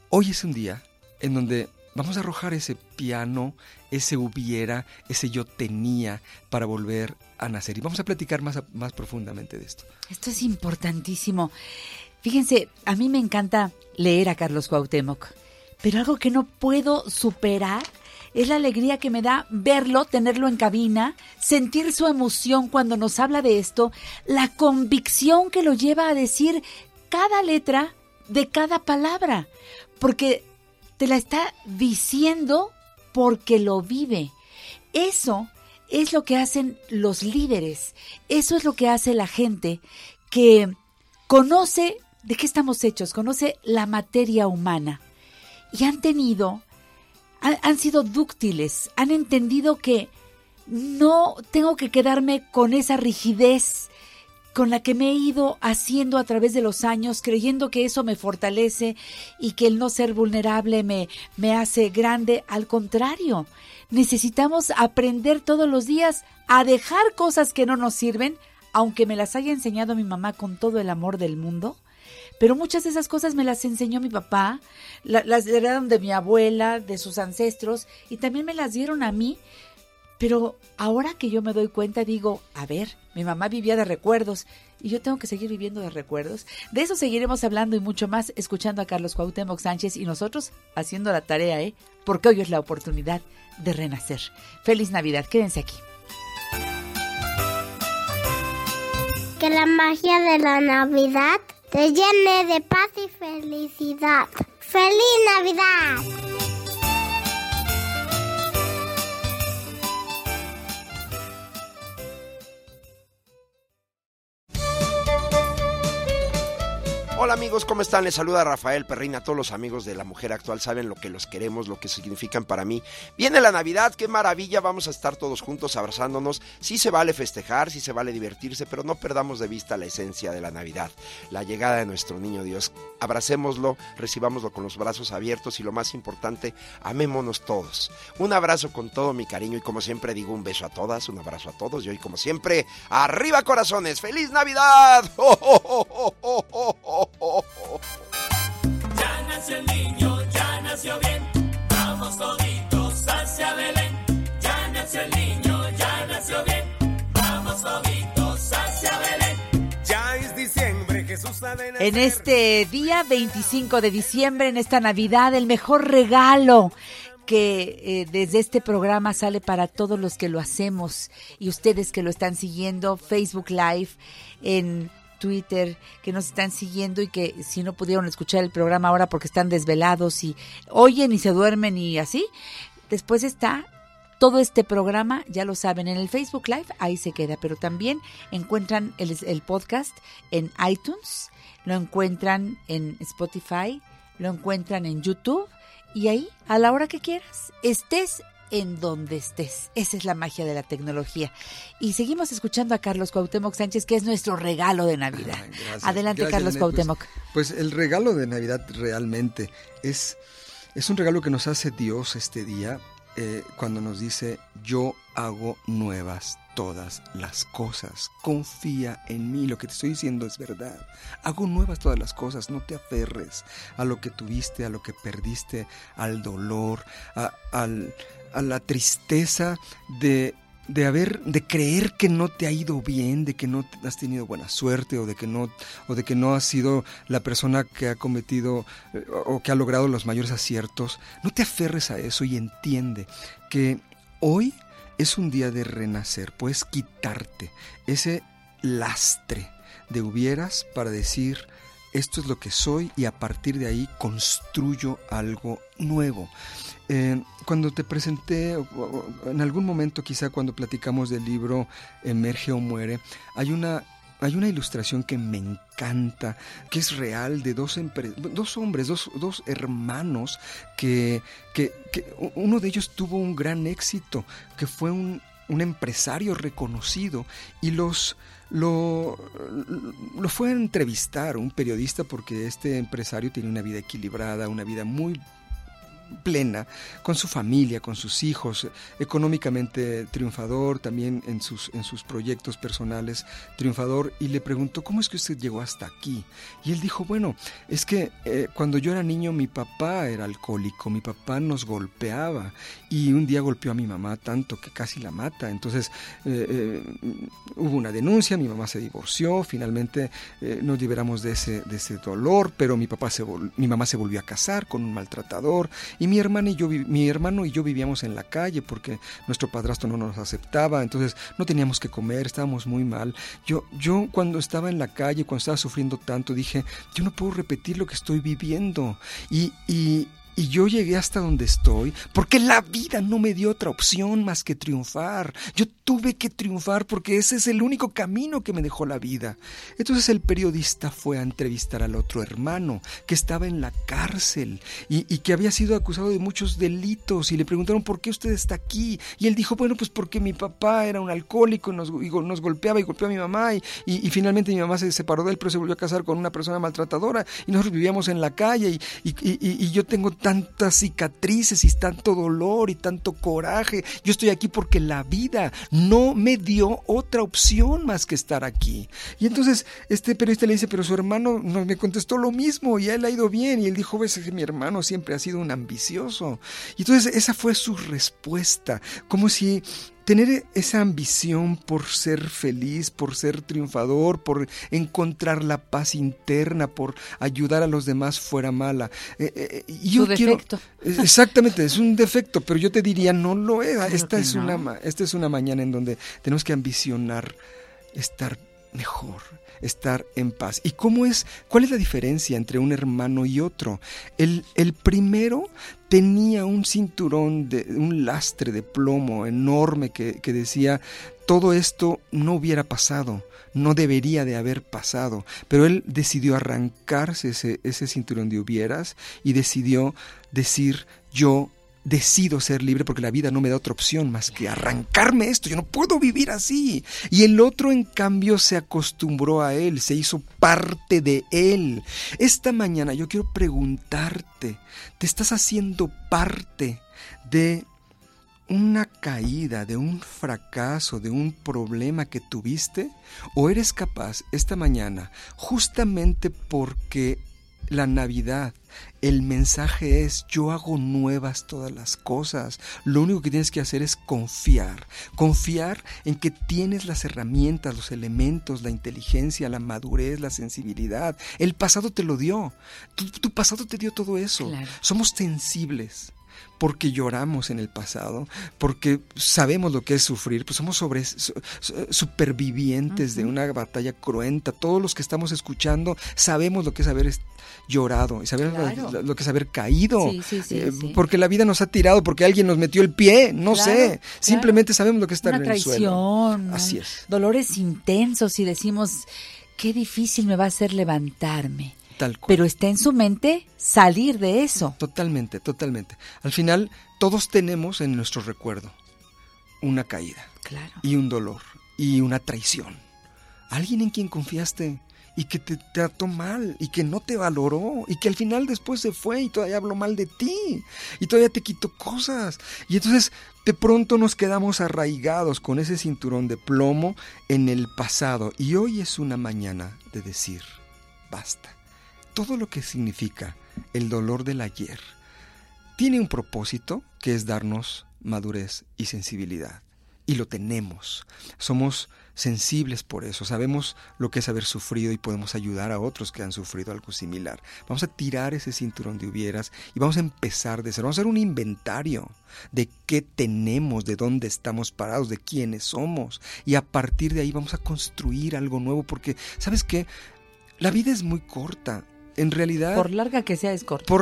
Hoy es un día en donde vamos a arrojar ese piano, ese hubiera, ese yo tenía para volver a nacer. Y vamos a platicar más profundamente de esto. Esto es importantísimo. Fíjense, a mí me encanta leer a Carlos Cuauhtémoc, pero algo que no puedo superar es la alegría que me da verlo, tenerlo en cabina, sentir su emoción cuando nos habla de esto, la convicción que lo lleva a decir cada letra de cada palabra, porque te la está diciendo porque lo vive. Eso es lo que hacen los líderes, eso es lo que hace la gente que conoce de qué estamos hechos, conoce la materia humana y han sido dúctiles, han entendido que no tengo que quedarme con esa rigidez con la que me he ido haciendo a través de los años, creyendo que eso me fortalece y que el no ser vulnerable me hace grande. Al contrario, necesitamos aprender todos los días a dejar cosas que no nos sirven, aunque me las haya enseñado mi mamá con todo el amor del mundo. Pero muchas de esas cosas me las enseñó mi papá, las heredaron de mi abuela, de sus ancestros, y también me las dieron a mí. Pero ahora que yo me doy cuenta, digo, a ver, mi mamá vivía de recuerdos y yo tengo que seguir viviendo de recuerdos. De eso seguiremos hablando y mucho más, escuchando a Carlos Cuauhtémoc Sánchez y nosotros haciendo la tarea, porque hoy es la oportunidad de renacer. Feliz Navidad, quédense aquí. Que la magia de la Navidad te llene de paz y felicidad. ¡Feliz Navidad! Hola amigos, ¿cómo están? Les saluda Rafael Perrina. Todos los amigos de La Mujer Actual saben lo que los queremos, lo que significan para mí. Viene la Navidad, qué maravilla, vamos a estar todos juntos abrazándonos. Sí se vale festejar, sí se vale divertirse, pero no perdamos de vista la esencia de la Navidad, la llegada de nuestro niño Dios. Abracémoslo, recibámoslo con los brazos abiertos y lo más importante, amémonos todos. Un abrazo con todo mi cariño y como siempre digo, un beso a todas, un abrazo a todos y hoy como siempre, ¡arriba corazones! ¡Feliz Navidad! ¡Oh, oh, oh, oh, oh, oh! Ya nació el niño, ya nació bien, vamos toditos hacia Belén. Ya nació el niño, ya nació bien, vamos toditos hacia Belén. Ya es diciembre, Jesús ha de nacer. En este día 25 de diciembre, en esta Navidad, el mejor regalo que desde este programa sale para todos los que lo hacemos y ustedes que lo están siguiendo, Facebook Live, en Twitter, que nos están siguiendo y que si no pudieron escuchar el programa ahora porque están desvelados y oyen y se duermen y así, después está todo este programa, ya lo saben, en el Facebook Live, ahí se queda, pero también encuentran el podcast en iTunes, lo encuentran en Spotify, lo encuentran en YouTube y ahí, a la hora que quieras, estés en donde estés. Esa es la magia de la tecnología. Y seguimos escuchando a Carlos Cuauhtémoc Sánchez, que es nuestro regalo de Navidad. Gracias. Adelante, gracias, Carlos Cuauhtémoc. Pues el regalo de Navidad realmente es un regalo que nos hace Dios este día cuando nos dice, yo hago nuevas todas las cosas. Confía en mí, lo que te estoy diciendo es verdad. Hago nuevas todas las cosas, no te aferres a lo que tuviste, a lo que perdiste, al dolor, a la tristeza de creer que no te ha ido bien, de que no has tenido buena suerte o de que no has sido la persona que ha cometido o que ha logrado los mayores aciertos. No te aferres a eso y entiende que hoy es un día de renacer. Puedes quitarte ese lastre de hubieras para decir, esto es lo que soy y a partir de ahí construyo algo nuevo. Cuando te presenté, en algún momento quizá cuando platicamos del libro Emerge o Muere, hay una ilustración que me encanta, que es real, de dos hermanos que uno de ellos tuvo un gran éxito, que fue un empresario reconocido y lo fue a entrevistar un periodista porque este empresario tiene una vida equilibrada, una vida muy plena, con su familia, con sus hijos, económicamente triunfador, también en sus proyectos personales triunfador, y le preguntó, ¿cómo es que usted llegó hasta aquí? Y él dijo, bueno, es que cuando yo era niño mi papá era alcohólico, mi papá nos golpeaba y un día golpeó a mi mamá tanto que casi la mata. Entonces hubo una denuncia, mi mamá se divorció, finalmente nos liberamos de ese dolor, pero mi mamá se volvió a casar con un maltratador, y mi hermano y yo vivíamos en la calle porque nuestro padrastro no nos aceptaba, entonces no teníamos que comer, estábamos muy mal. Yo cuando estaba en la calle, cuando estaba sufriendo tanto, dije, yo no puedo repetir lo que estoy viviendo, y yo llegué hasta donde estoy porque la vida no me dio otra opción más que triunfar. Yo tuve que triunfar porque ese es el único camino que me dejó la vida. Entonces el periodista fue a entrevistar al otro hermano que estaba en la cárcel y que había sido acusado de muchos delitos, y le preguntaron, ¿por qué usted está aquí? Y él dijo, bueno, pues porque mi papá era un alcohólico y nos golpeaba y golpeó a mi mamá, y finalmente mi mamá se separó de él, pero se volvió a casar con una persona maltratadora y nosotros vivíamos en la calle y yo tengo tantas cicatrices y tanto dolor y tanto coraje. Yo estoy aquí porque la vida no me dio otra opción más que estar aquí. Y entonces este periodista le dice, pero su hermano me contestó lo mismo y a él le ha ido bien. Y él dijo, ves, mi hermano siempre ha sido un ambicioso. Y entonces esa fue su respuesta, como si tener esa ambición por ser feliz, por ser triunfador, por encontrar la paz interna, por ayudar a los demás fuera mala. Yo quiero, defecto. Exactamente, es un defecto, pero yo te diría, no lo es. Claro, esta es una mañana en donde tenemos que ambicionar estar mejor, estar en paz. ¿Y cuál es la diferencia entre un hermano y otro? El primero tenía un cinturón, un lastre de plomo enorme que decía, todo esto no hubiera pasado, no debería de haber pasado, pero él decidió arrancarse ese cinturón de hubieras y decidió decir, yo decido ser libre porque la vida no me da otra opción más que arrancarme esto, yo no puedo vivir así. Y el otro, en cambio, se acostumbró a él, se hizo parte de él. Esta mañana yo quiero preguntarte, ¿te estás haciendo parte de una caída, de un fracaso, de un problema que tuviste? ¿O eres capaz esta mañana, justamente porque la Navidad, el mensaje es, yo hago nuevas todas las cosas? Lo único que tienes que hacer es confiar en que tienes las herramientas, los elementos, la inteligencia, la madurez, la sensibilidad. El pasado te lo dio, tu pasado te dio todo eso. Claro. Somos sensibles porque lloramos en el pasado, porque sabemos lo que es sufrir, pues somos supervivientes de una batalla cruenta. Todos los que estamos escuchando sabemos lo que es haber llorado y sabemos, claro, lo que es haber caído, sí. Porque la vida nos ha tirado, porque alguien nos metió el pie, no sé. Simplemente sabemos lo que es estar en el suelo. Una traición. Así es. Dolores intensos y decimos, qué difícil me va a hacer levantarme. Tal cual. Pero está en su mente salir de eso. Totalmente. Al final, todos tenemos en nuestro recuerdo una caída, claro, y un dolor y una traición. Alguien en quien confiaste y que te trató mal y que no te valoró y que al final después se fue y todavía habló mal de ti y todavía te quitó cosas. Y entonces de pronto nos quedamos arraigados con ese cinturón de plomo en el pasado. Y hoy es una mañana de decir, basta. Todo lo que significa el dolor del ayer tiene un propósito, que es darnos madurez y sensibilidad. Y lo tenemos. Somos sensibles por eso. Sabemos lo que es haber sufrido y podemos ayudar a otros que han sufrido algo similar. Vamos a tirar ese cinturón de hubieras y vamos a empezar de cero. Vamos a hacer un inventario de qué tenemos, de dónde estamos parados, de quiénes somos. Y a partir de ahí vamos a construir algo nuevo porque, ¿sabes qué? La vida es muy corta. En realidad, por larga que sea es corta,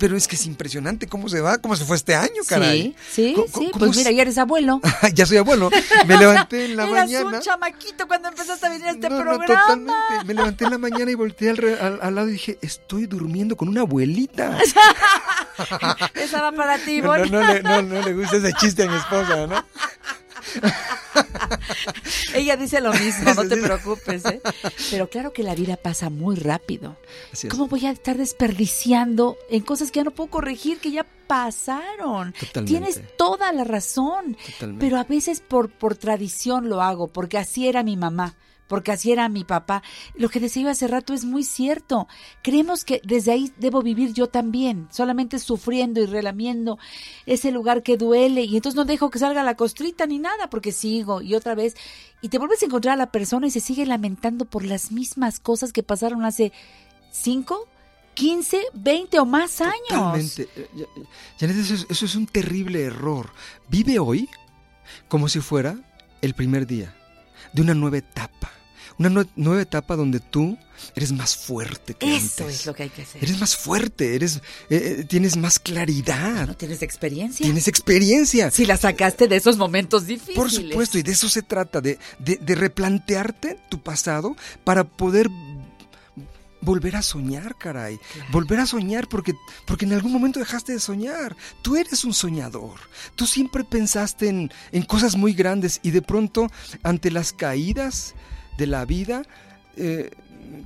pero es que es impresionante cómo se va, cómo se fue este año, caray. Sí, pues mira, ya eres abuelo. Ya soy abuelo. Me levanté en la mañana. Eras un chamaquito cuando empezaste a venir a este programa. No, totalmente. Me levanté en la mañana y volteé al lado y dije, estoy durmiendo con una abuelita. Esa va para ti, Bonnie. No, no le gusta ese chiste a mi esposa, ¿no? Ella dice lo mismo, no te preocupes, ¿eh? Pero claro que la vida pasa muy rápido. ¿Cómo voy a estar desperdiciando en cosas que ya no puedo corregir, que ya pasaron? Totalmente. Tienes toda la razón. Totalmente. Pero a veces por tradición lo hago, porque así era mi mamá, porque así era mi papá. Lo que decía yo hace rato es muy cierto. Creemos que desde ahí debo vivir yo también, solamente sufriendo y relamiendo ese lugar que duele, y entonces no dejo que salga la costrita ni nada, porque sigo y otra vez, y te vuelves a encontrar a la persona y se sigue lamentando por las mismas cosas que pasaron hace 5, 15, 20 o más años. Totalmente. Janet, eso es un terrible error. Vive hoy como si fuera el primer día de una nueva etapa. Una nueva etapa donde tú eres más fuerte que antes. Eso es lo que hay que hacer. Eres más fuerte, tienes más claridad. No tienes experiencia. Tienes experiencia. Si la sacaste de esos momentos difíciles. Por supuesto, y de eso se trata, de replantearte tu pasado para poder volver a soñar, caray. Claro. Volver a soñar porque en algún momento dejaste de soñar. Tú eres un soñador. Tú siempre pensaste en cosas muy grandes y de pronto, ante las caídas de la vida,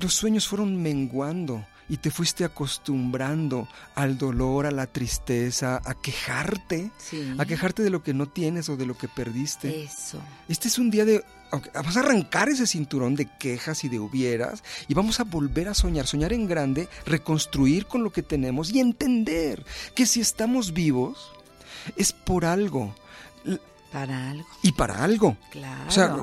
los sueños fueron menguando y te fuiste acostumbrando al dolor, a la tristeza, a quejarte. Sí. A quejarte de lo que no tienes o de lo que perdiste. Eso. Este es un día de... Vamos a arrancar ese cinturón de quejas y de hubieras y vamos a volver a soñar en grande, reconstruir con lo que tenemos y entender que si estamos vivos es por algo. Para algo. Y para algo. Claro. O sea,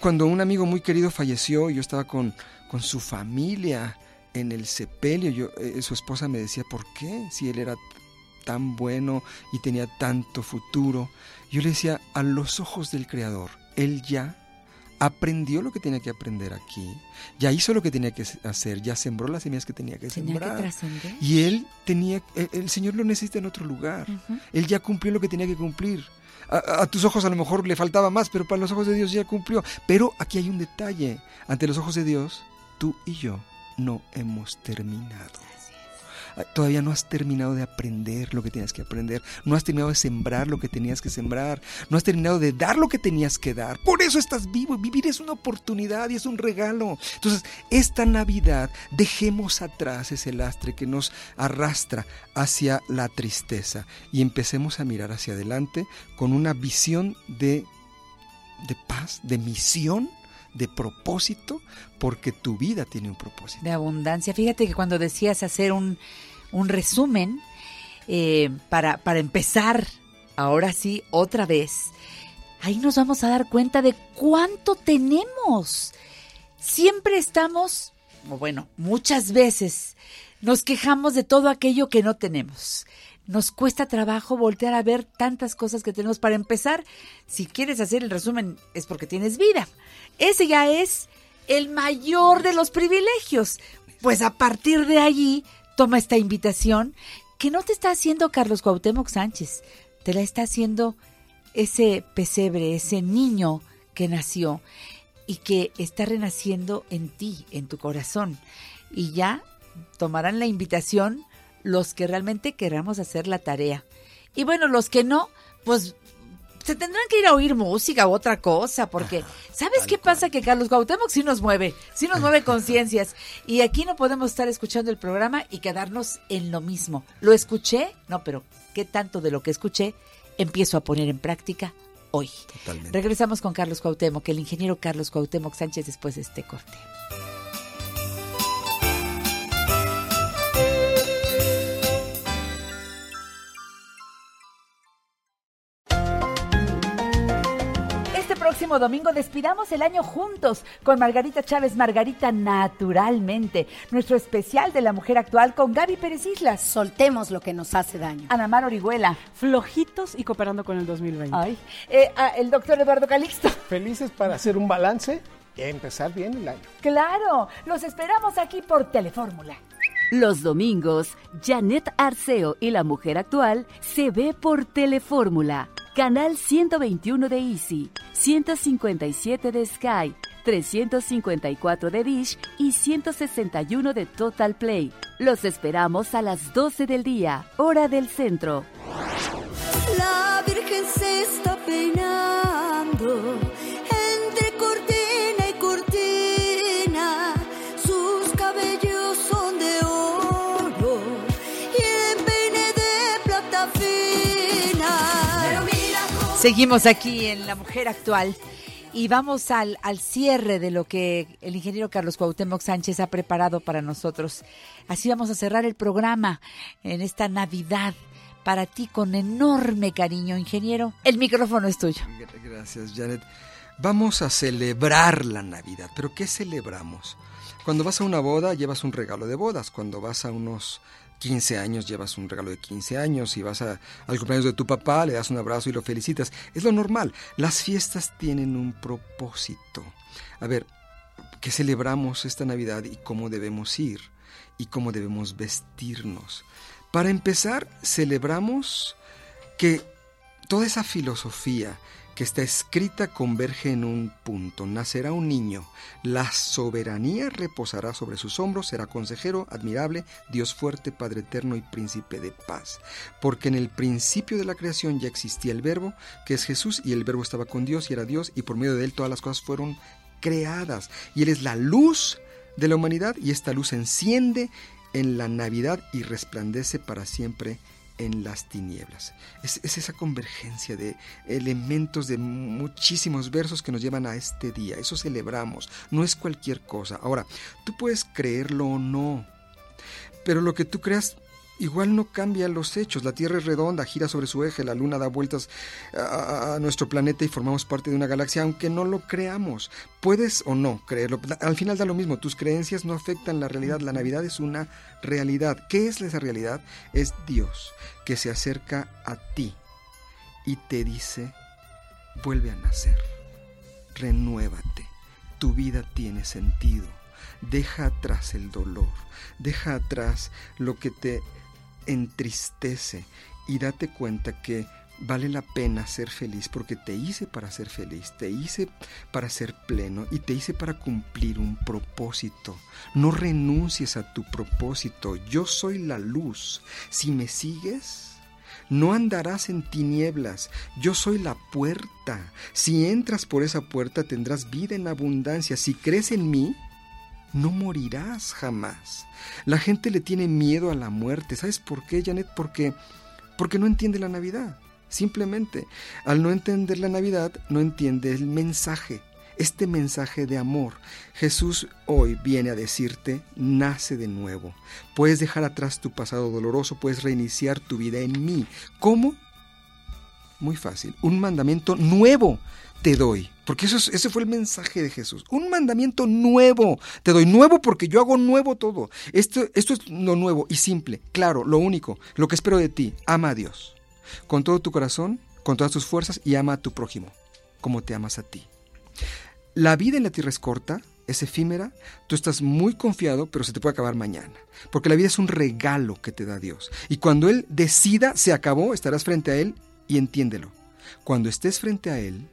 cuando un amigo muy querido falleció y yo estaba con su familia en el sepelio, su esposa me decía, ¿por qué? Si él era tan bueno y tenía tanto futuro. Yo le decía, a los ojos del Creador, él ya aprendió lo que tenía que aprender aquí, ya hizo lo que tenía que hacer, ya sembró las semillas que tenía que sembrar. Que trascender. Y él el Señor lo necesita en otro lugar. Uh-huh. Él ya cumplió lo que tenía que cumplir. A tus ojos a lo mejor le faltaba más, pero para los ojos de Dios ya cumplió. Pero aquí hay un detalle. Ante los ojos de Dios, tú y yo no hemos terminado. Todavía no has terminado de aprender lo que tenías que aprender, no has terminado de sembrar lo que tenías que sembrar, no has terminado de dar lo que tenías que dar. Por eso estás vivo, y vivir es una oportunidad y es un regalo. Entonces, esta Navidad dejemos atrás ese lastre que nos arrastra hacia la tristeza y empecemos a mirar hacia adelante con una visión de paz, de misión, de propósito, porque tu vida tiene un propósito. De abundancia. Fíjate que cuando decías hacer un resumen para empezar, ahora sí, otra vez, ahí nos vamos a dar cuenta de cuánto tenemos. Siempre estamos, bueno, muchas veces nos quejamos de todo aquello que no tenemos. Nos cuesta trabajo voltear a ver tantas cosas que tenemos. Para empezar, si quieres hacer el resumen, es porque tienes vida. Ese ya es el mayor de los privilegios. Pues a partir de allí, toma esta invitación que no te está haciendo Carlos Cuauhtémoc Sánchez. Te la está haciendo ese pesebre, ese niño que nació y que está renaciendo en ti, en tu corazón. Y ya tomarán la invitación los que realmente queramos hacer la tarea. Y bueno, los que no, pues se tendrán que ir a oír música u otra cosa, porque ¿sabes qué pasa? Que Carlos Cuauhtémoc sí nos mueve conciencias. Y aquí no podemos estar escuchando el programa y quedarnos en lo mismo. ¿Lo escuché? No, pero ¿qué tanto de lo que escuché empiezo a poner en práctica hoy? Totalmente. Regresamos con Carlos Cuauhtémoc, el ingeniero Carlos Cuauhtémoc Sánchez, después de este corte. Domingo despidamos el año juntos con Margarita Chávez, Margarita Naturalmente, nuestro especial de la mujer actual con Gaby Pérez Islas. Soltemos lo que nos hace daño. Anamar Orihuela. Flojitos y cooperando con el 2020. Ay. El doctor Eduardo Calixto. Felices para hacer un balance y empezar bien el año. Claro, los esperamos aquí por Telefórmula. Los domingos, Janet Arceo y la mujer actual se ve por Telefórmula. Canal 121 de Easy, 157 de Sky, 354 de Dish y 161 de Total Play. Los esperamos a las 12 del día, hora del centro. La Virgen se está peinando. Seguimos aquí en La Mujer Actual y vamos al cierre de lo que el ingeniero Carlos Cuauhtémoc Sánchez ha preparado para nosotros. Así vamos a cerrar el programa en esta Navidad. Para ti, con enorme cariño, ingeniero, el micrófono es tuyo. Gracias, Janet. Vamos a celebrar la Navidad, pero ¿qué celebramos? Cuando vas a una boda, llevas un regalo de bodas. Cuando vas a unos 15 años, llevas un regalo de 15 años. Si vas al cumpleaños de tu papá, le das un abrazo y lo felicitas. Es lo normal. Las fiestas tienen un propósito. A ver, ¿qué celebramos esta Navidad y cómo debemos ir? ¿Y cómo debemos vestirnos? Para empezar, celebramos que toda esa filosofía que está escrita converge en un punto. Nacerá un niño, la soberanía reposará sobre sus hombros, será consejero, admirable, Dios fuerte, Padre eterno y príncipe de paz. Porque en el principio de la creación ya existía el Verbo, que es Jesús, y el Verbo estaba con Dios y era Dios, y por medio de él todas las cosas fueron creadas. Y él es la luz de la humanidad, y esta luz enciende en la Navidad y resplandece para siempre en las tinieblas. Es esa convergencia de elementos de muchísimos versos que nos llevan a este día. Eso celebramos, no es cualquier cosa. Ahora, tú puedes creerlo o no, pero lo que tú creas igual no cambia los hechos. La Tierra es redonda, gira sobre su eje, la Luna da vueltas a nuestro planeta y formamos parte de una galaxia, aunque no lo creamos. Puedes o no creerlo, al final da lo mismo, tus creencias no afectan la realidad. La Navidad es una realidad. ¿Qué es esa realidad? Es Dios que se acerca a ti y te dice: vuelve a nacer, renuévate, tu vida tiene sentido, deja atrás el dolor, deja atrás lo que te entristece y date cuenta que vale la pena ser feliz, porque te hice para ser feliz, te hice para ser pleno y te hice para cumplir un propósito. No renuncies a tu propósito. Yo soy la luz. Si me sigues, no andarás en tinieblas. Yo soy la puerta. Si entras por esa puerta, tendrás vida en abundancia. Si crees en mí, no morirás jamás. La gente le tiene miedo a la muerte. ¿Sabes por qué, Janet? Porque no entiende la Navidad. Simplemente, al no entender la Navidad, no entiende el mensaje. Este mensaje de amor. Jesús hoy viene a decirte: nace de nuevo. Puedes dejar atrás tu pasado doloroso, puedes reiniciar tu vida en mí. ¿Cómo? Muy fácil. Un mandamiento nuevo te doy. Porque ese fue el mensaje de Jesús. Un mandamiento nuevo te doy. Nuevo porque yo hago nuevo todo. Esto es lo nuevo y simple. Claro, lo único, lo que espero de ti: ama a Dios con todo tu corazón, con todas tus fuerzas, y ama a tu prójimo como te amas a ti. La vida en la tierra es corta, es efímera. Tú estás muy confiado, pero se te puede acabar mañana. Porque la vida es un regalo que te da Dios. Y cuando Él decida, se acabó, estarás frente a Él y entiéndelo. Cuando estés frente a Él,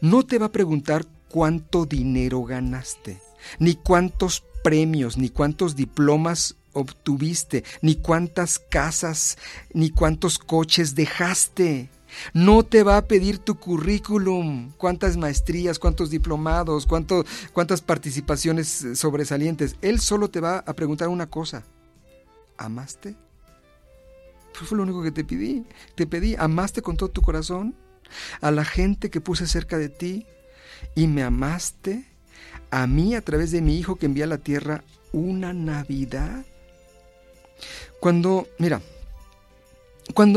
no te va a preguntar cuánto dinero ganaste, ni cuántos premios, ni cuántos diplomas obtuviste, ni cuántas casas, ni cuántos coches dejaste. No te va a pedir tu currículum, cuántas maestrías, cuántos diplomados, cuántas participaciones sobresalientes. Él solo te va a preguntar una cosa: ¿amaste? Fue lo único que te pedí. ¿Amaste con todo tu corazón a la gente que puse cerca de ti? ¿Y me amaste a mí a través de mi Hijo que envía a la tierra una Navidad? Cuando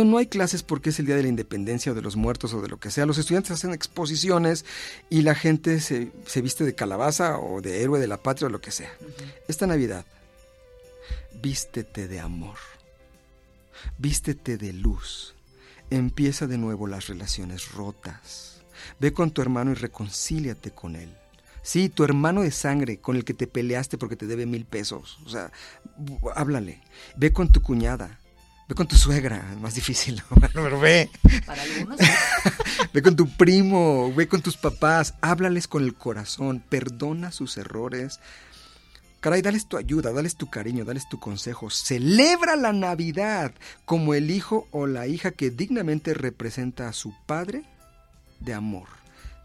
no hay clases porque es el día de la independencia o de los muertos o de lo que sea, los estudiantes hacen exposiciones y la gente se viste de calabaza o de héroe de la patria o lo que sea. Esta Navidad, vístete de amor, vístete de luz. Empieza de nuevo las relaciones rotas. Ve con tu hermano y reconcíliate con él. Sí, tu hermano de sangre con el que te peleaste porque te debe 1,000 pesos. O sea, háblale. Ve con tu cuñada. Ve con tu suegra, más difícil, pero ve. Para algunos. Ve con tu primo, ve con tus papás. Háblales con el corazón, perdona sus errores. Caray, dales tu ayuda, dales tu cariño, dales tu consejo. Celebra la Navidad como el hijo o la hija que dignamente representa a su padre de amor,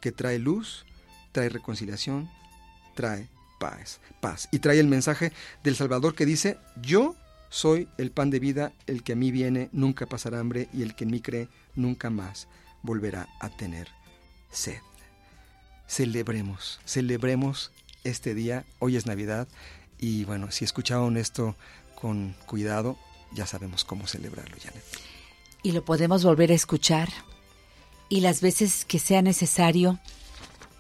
que trae luz, trae reconciliación, trae paz. Y trae el mensaje del Salvador que dice: yo soy el pan de vida, el que a mí viene nunca pasará hambre y el que en mí cree nunca más volverá a tener sed. Celebremos este día. Hoy es Navidad y bueno, si escucharon esto con cuidado, ya sabemos cómo celebrarlo, Janet. Y lo podemos volver a escuchar y las veces que sea necesario,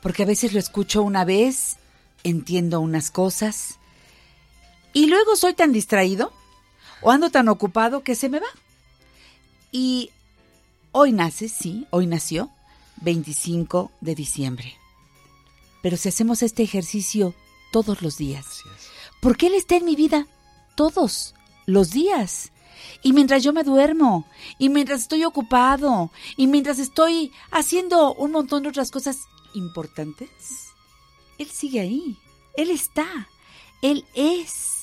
porque a veces lo escucho una vez, entiendo unas cosas y luego soy tan distraído o ando tan ocupado que se me va. Y hoy nace, sí, hoy nació, 25 de diciembre. Pero si hacemos este ejercicio todos los días, porque él está en mi vida todos los días. Y mientras yo me duermo, y mientras estoy ocupado, y mientras estoy haciendo un montón de otras cosas importantes, él sigue ahí, él está, él es.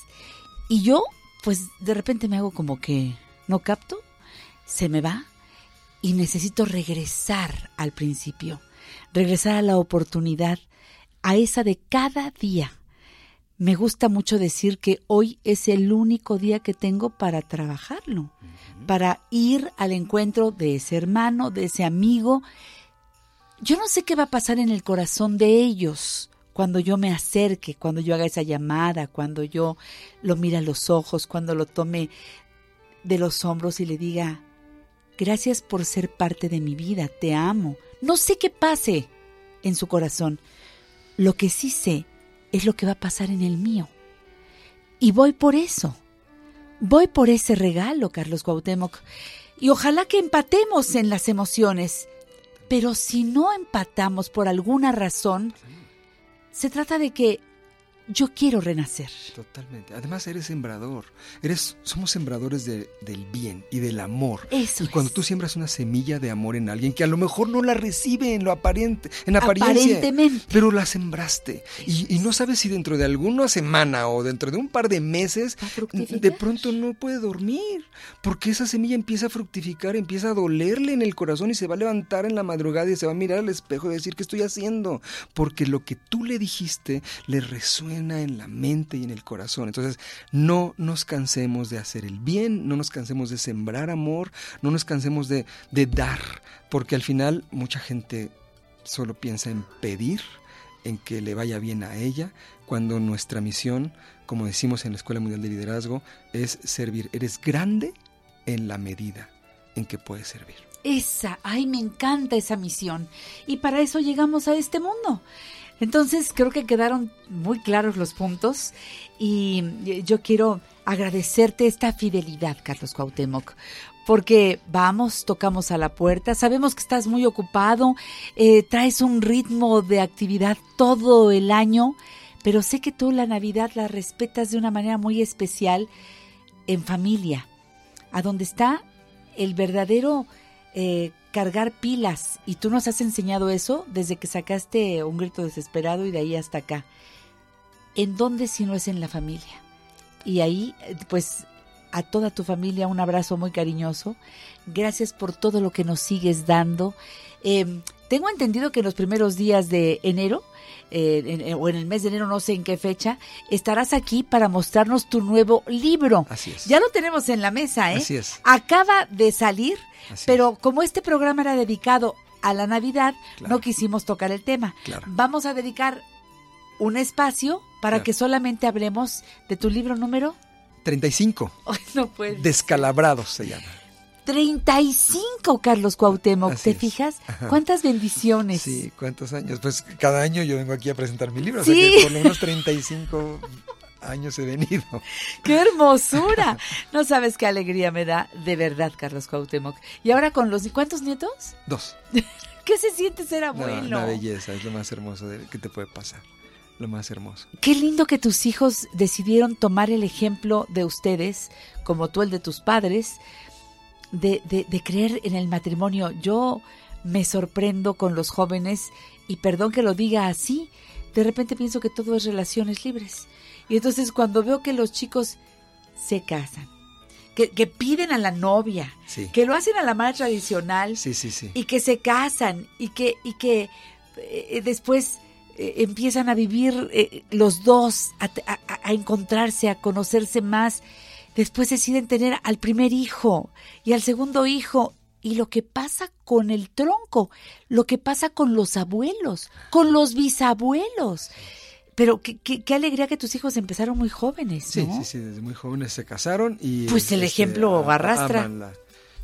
Y yo, pues de repente me hago como que no capto, se me va. Y necesito regresar al principio, regresar a la oportunidad, a esa de cada día. Me gusta mucho decir que hoy es el único día que tengo para trabajarlo, para ir al encuentro de ese hermano, de ese amigo. Yo no sé qué va a pasar en el corazón de ellos cuando yo me acerque, cuando yo haga esa llamada, cuando yo lo mire a los ojos, cuando lo tome de los hombros y le diga: gracias por ser parte de mi vida, te amo. No sé qué pase en su corazón. Lo que sí sé es lo que va a pasar en el mío. Y voy por eso. Voy por ese regalo, Carlos Cuauhtémoc. Y ojalá que empatemos en las emociones. Pero si no empatamos por alguna razón, se trata de que yo quiero renacer. Totalmente. Además, eres sembrador. Somos sembradores del bien y del amor. Eso es. Cuando tú siembras una semilla de amor en alguien que a lo mejor no la recibe aparentemente, pero la sembraste. Y no sabes si dentro de alguna semana o dentro de un par de meses, de pronto no puede dormir, porque esa semilla empieza a fructificar, empieza a dolerle en el corazón y se va a levantar en la madrugada y se va a mirar al espejo y decir: ¿qué estoy haciendo? Porque lo que tú le dijiste le resuena en la mente y en el corazón. Entonces, no nos cansemos de hacer el bien, no nos cansemos de sembrar amor, no nos cansemos de dar, porque al final mucha gente solo piensa en pedir, en que le vaya bien a ella, cuando nuestra misión, como decimos en la Escuela Mundial de Liderazgo, es servir. Eres grande en la medida en que puedes servir. Ay, me encanta esa misión. Y para eso llegamos a este mundo. Entonces, creo que quedaron muy claros los puntos y yo quiero agradecerte esta fidelidad, Carlos Cuauhtémoc, porque vamos, tocamos a la puerta, sabemos que estás muy ocupado, traes un ritmo de actividad todo el año, pero sé que tú la Navidad la respetas de una manera muy especial en familia, a donde está el verdadero cargar pilas, y tú nos has enseñado eso desde que sacaste Un grito desesperado y de ahí hasta acá. ¿En dónde si no es en la familia? Y ahí, pues, a toda tu familia un abrazo muy cariñoso. Gracias por todo lo que nos sigues dando. Tengo entendido que en los primeros días de enero, o en el mes de enero, no sé en qué fecha, estarás aquí para mostrarnos tu nuevo libro. Así es. Ya lo tenemos en la mesa, ¿eh? Así es. Acaba de salir, pero como este programa era dedicado a la Navidad, no quisimos tocar el tema. Claro. Vamos a dedicar un espacio para que solamente hablemos de tu libro número 35. Ay, no puedes. Descalabrados se llama. 35, Carlos Cuauhtémoc, ¿te fijas? Ajá. ¿Cuántas bendiciones? Sí, ¿cuántos años? Pues cada año yo vengo aquí a presentar mi libro, o sea que por lo menos 35 años he venido. ¡Qué hermosura! No sabes qué alegría me da, de verdad, Carlos Cuauhtémoc. Y ahora con los... ¿cuántos nietos? 2. ¿Qué se siente ser abuelo? No, una belleza, es lo más hermoso que te puede pasar. Lo más hermoso. Qué lindo que tus hijos decidieron tomar el ejemplo de ustedes, como tú el de tus padres, de creer en el matrimonio. Yo me sorprendo con los jóvenes, y perdón que lo diga así, de repente pienso que todo es relaciones libres. Y entonces cuando veo que los chicos se casan, que piden a la novia, que lo hacen a la manera tradicional, y que se casan, y que después empiezan a vivir los dos, a encontrarse, a conocerse más. Después deciden tener al primer hijo y al segundo hijo y lo que pasa con el tronco, lo que pasa con los abuelos, con los bisabuelos. Pero qué alegría que tus hijos empezaron muy jóvenes, ¿no? Sí, desde muy jóvenes se casaron y... Pues el ejemplo arrastra. Amanla.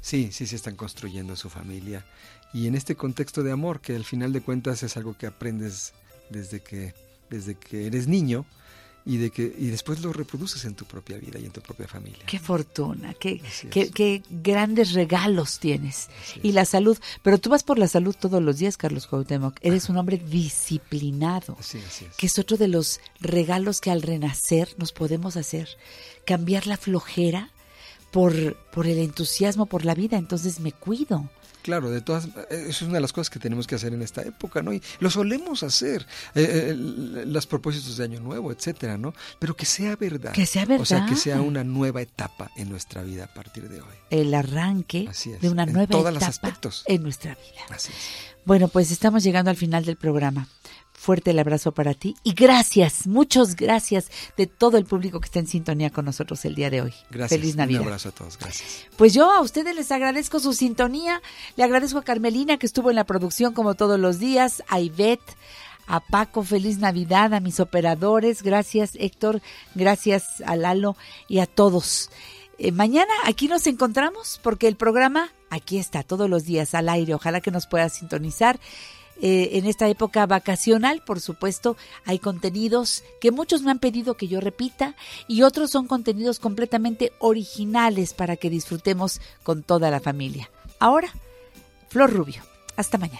Sí, están construyendo su familia. Y en este contexto de amor, que al final de cuentas es algo que aprendes desde que eres niño y después lo reproduces en tu propia vida y en tu propia familia. ¡Qué fortuna! ¡Qué grandes regalos tienes! Y la salud. Pero tú vas por la salud todos los días, Carlos Cuauhtémoc. Eres un hombre disciplinado. Sí, así es. Que es otro de los regalos que al renacer nos podemos hacer. Cambiar la flojera por el entusiasmo por la vida. Entonces me cuido. Claro, eso es una de las cosas que tenemos que hacer en esta época, ¿no? Y lo solemos hacer, los propósitos de Año Nuevo, etcétera, ¿no? Pero que sea verdad. Que sea verdad. O sea, que sea una nueva etapa en nuestra vida a partir de hoy. El arranque de una nueva etapa los aspectos. En nuestra vida. Así es. Bueno, pues estamos llegando al final del programa. Fuerte el abrazo para ti y gracias, muchas gracias de todo el público que está en sintonía con nosotros el día de hoy. Gracias. Feliz Navidad. Un abrazo a todos, gracias. Pues yo a ustedes les agradezco su sintonía, le agradezco a Carmelina que estuvo en la producción como todos los días, a Ivette, a Paco, feliz Navidad, a mis operadores, gracias Héctor, gracias a Lalo y a todos. Mañana aquí nos encontramos porque el programa aquí está todos los días al aire, ojalá que nos puedas sintonizar. En esta época vacacional, por supuesto, hay contenidos que muchos me han pedido que yo repita y otros son contenidos completamente originales para que disfrutemos con toda la familia. Ahora, Flor Rubio. Hasta mañana.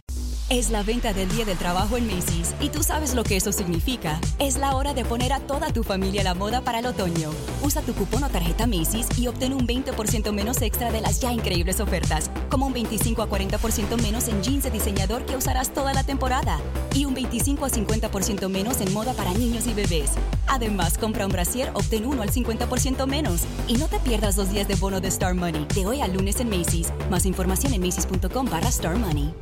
Es la venta del Día del Trabajo en Macy's y tú sabes lo que eso significa. Es la hora de poner a toda tu familia a la moda para el otoño. Usa tu cupón o tarjeta Macy's y obtén un 20% menos extra de las ya increíbles ofertas, como un 25 a 40% menos en jeans de diseñador que usarás toda la temporada y un 25 a 50% menos en moda para niños y bebés. Además, compra un brasier, obtén uno al 50% menos. Y no te pierdas los días de bono de Star Money, de hoy al lunes en Macy's. Más información en macy's.com/Star Money.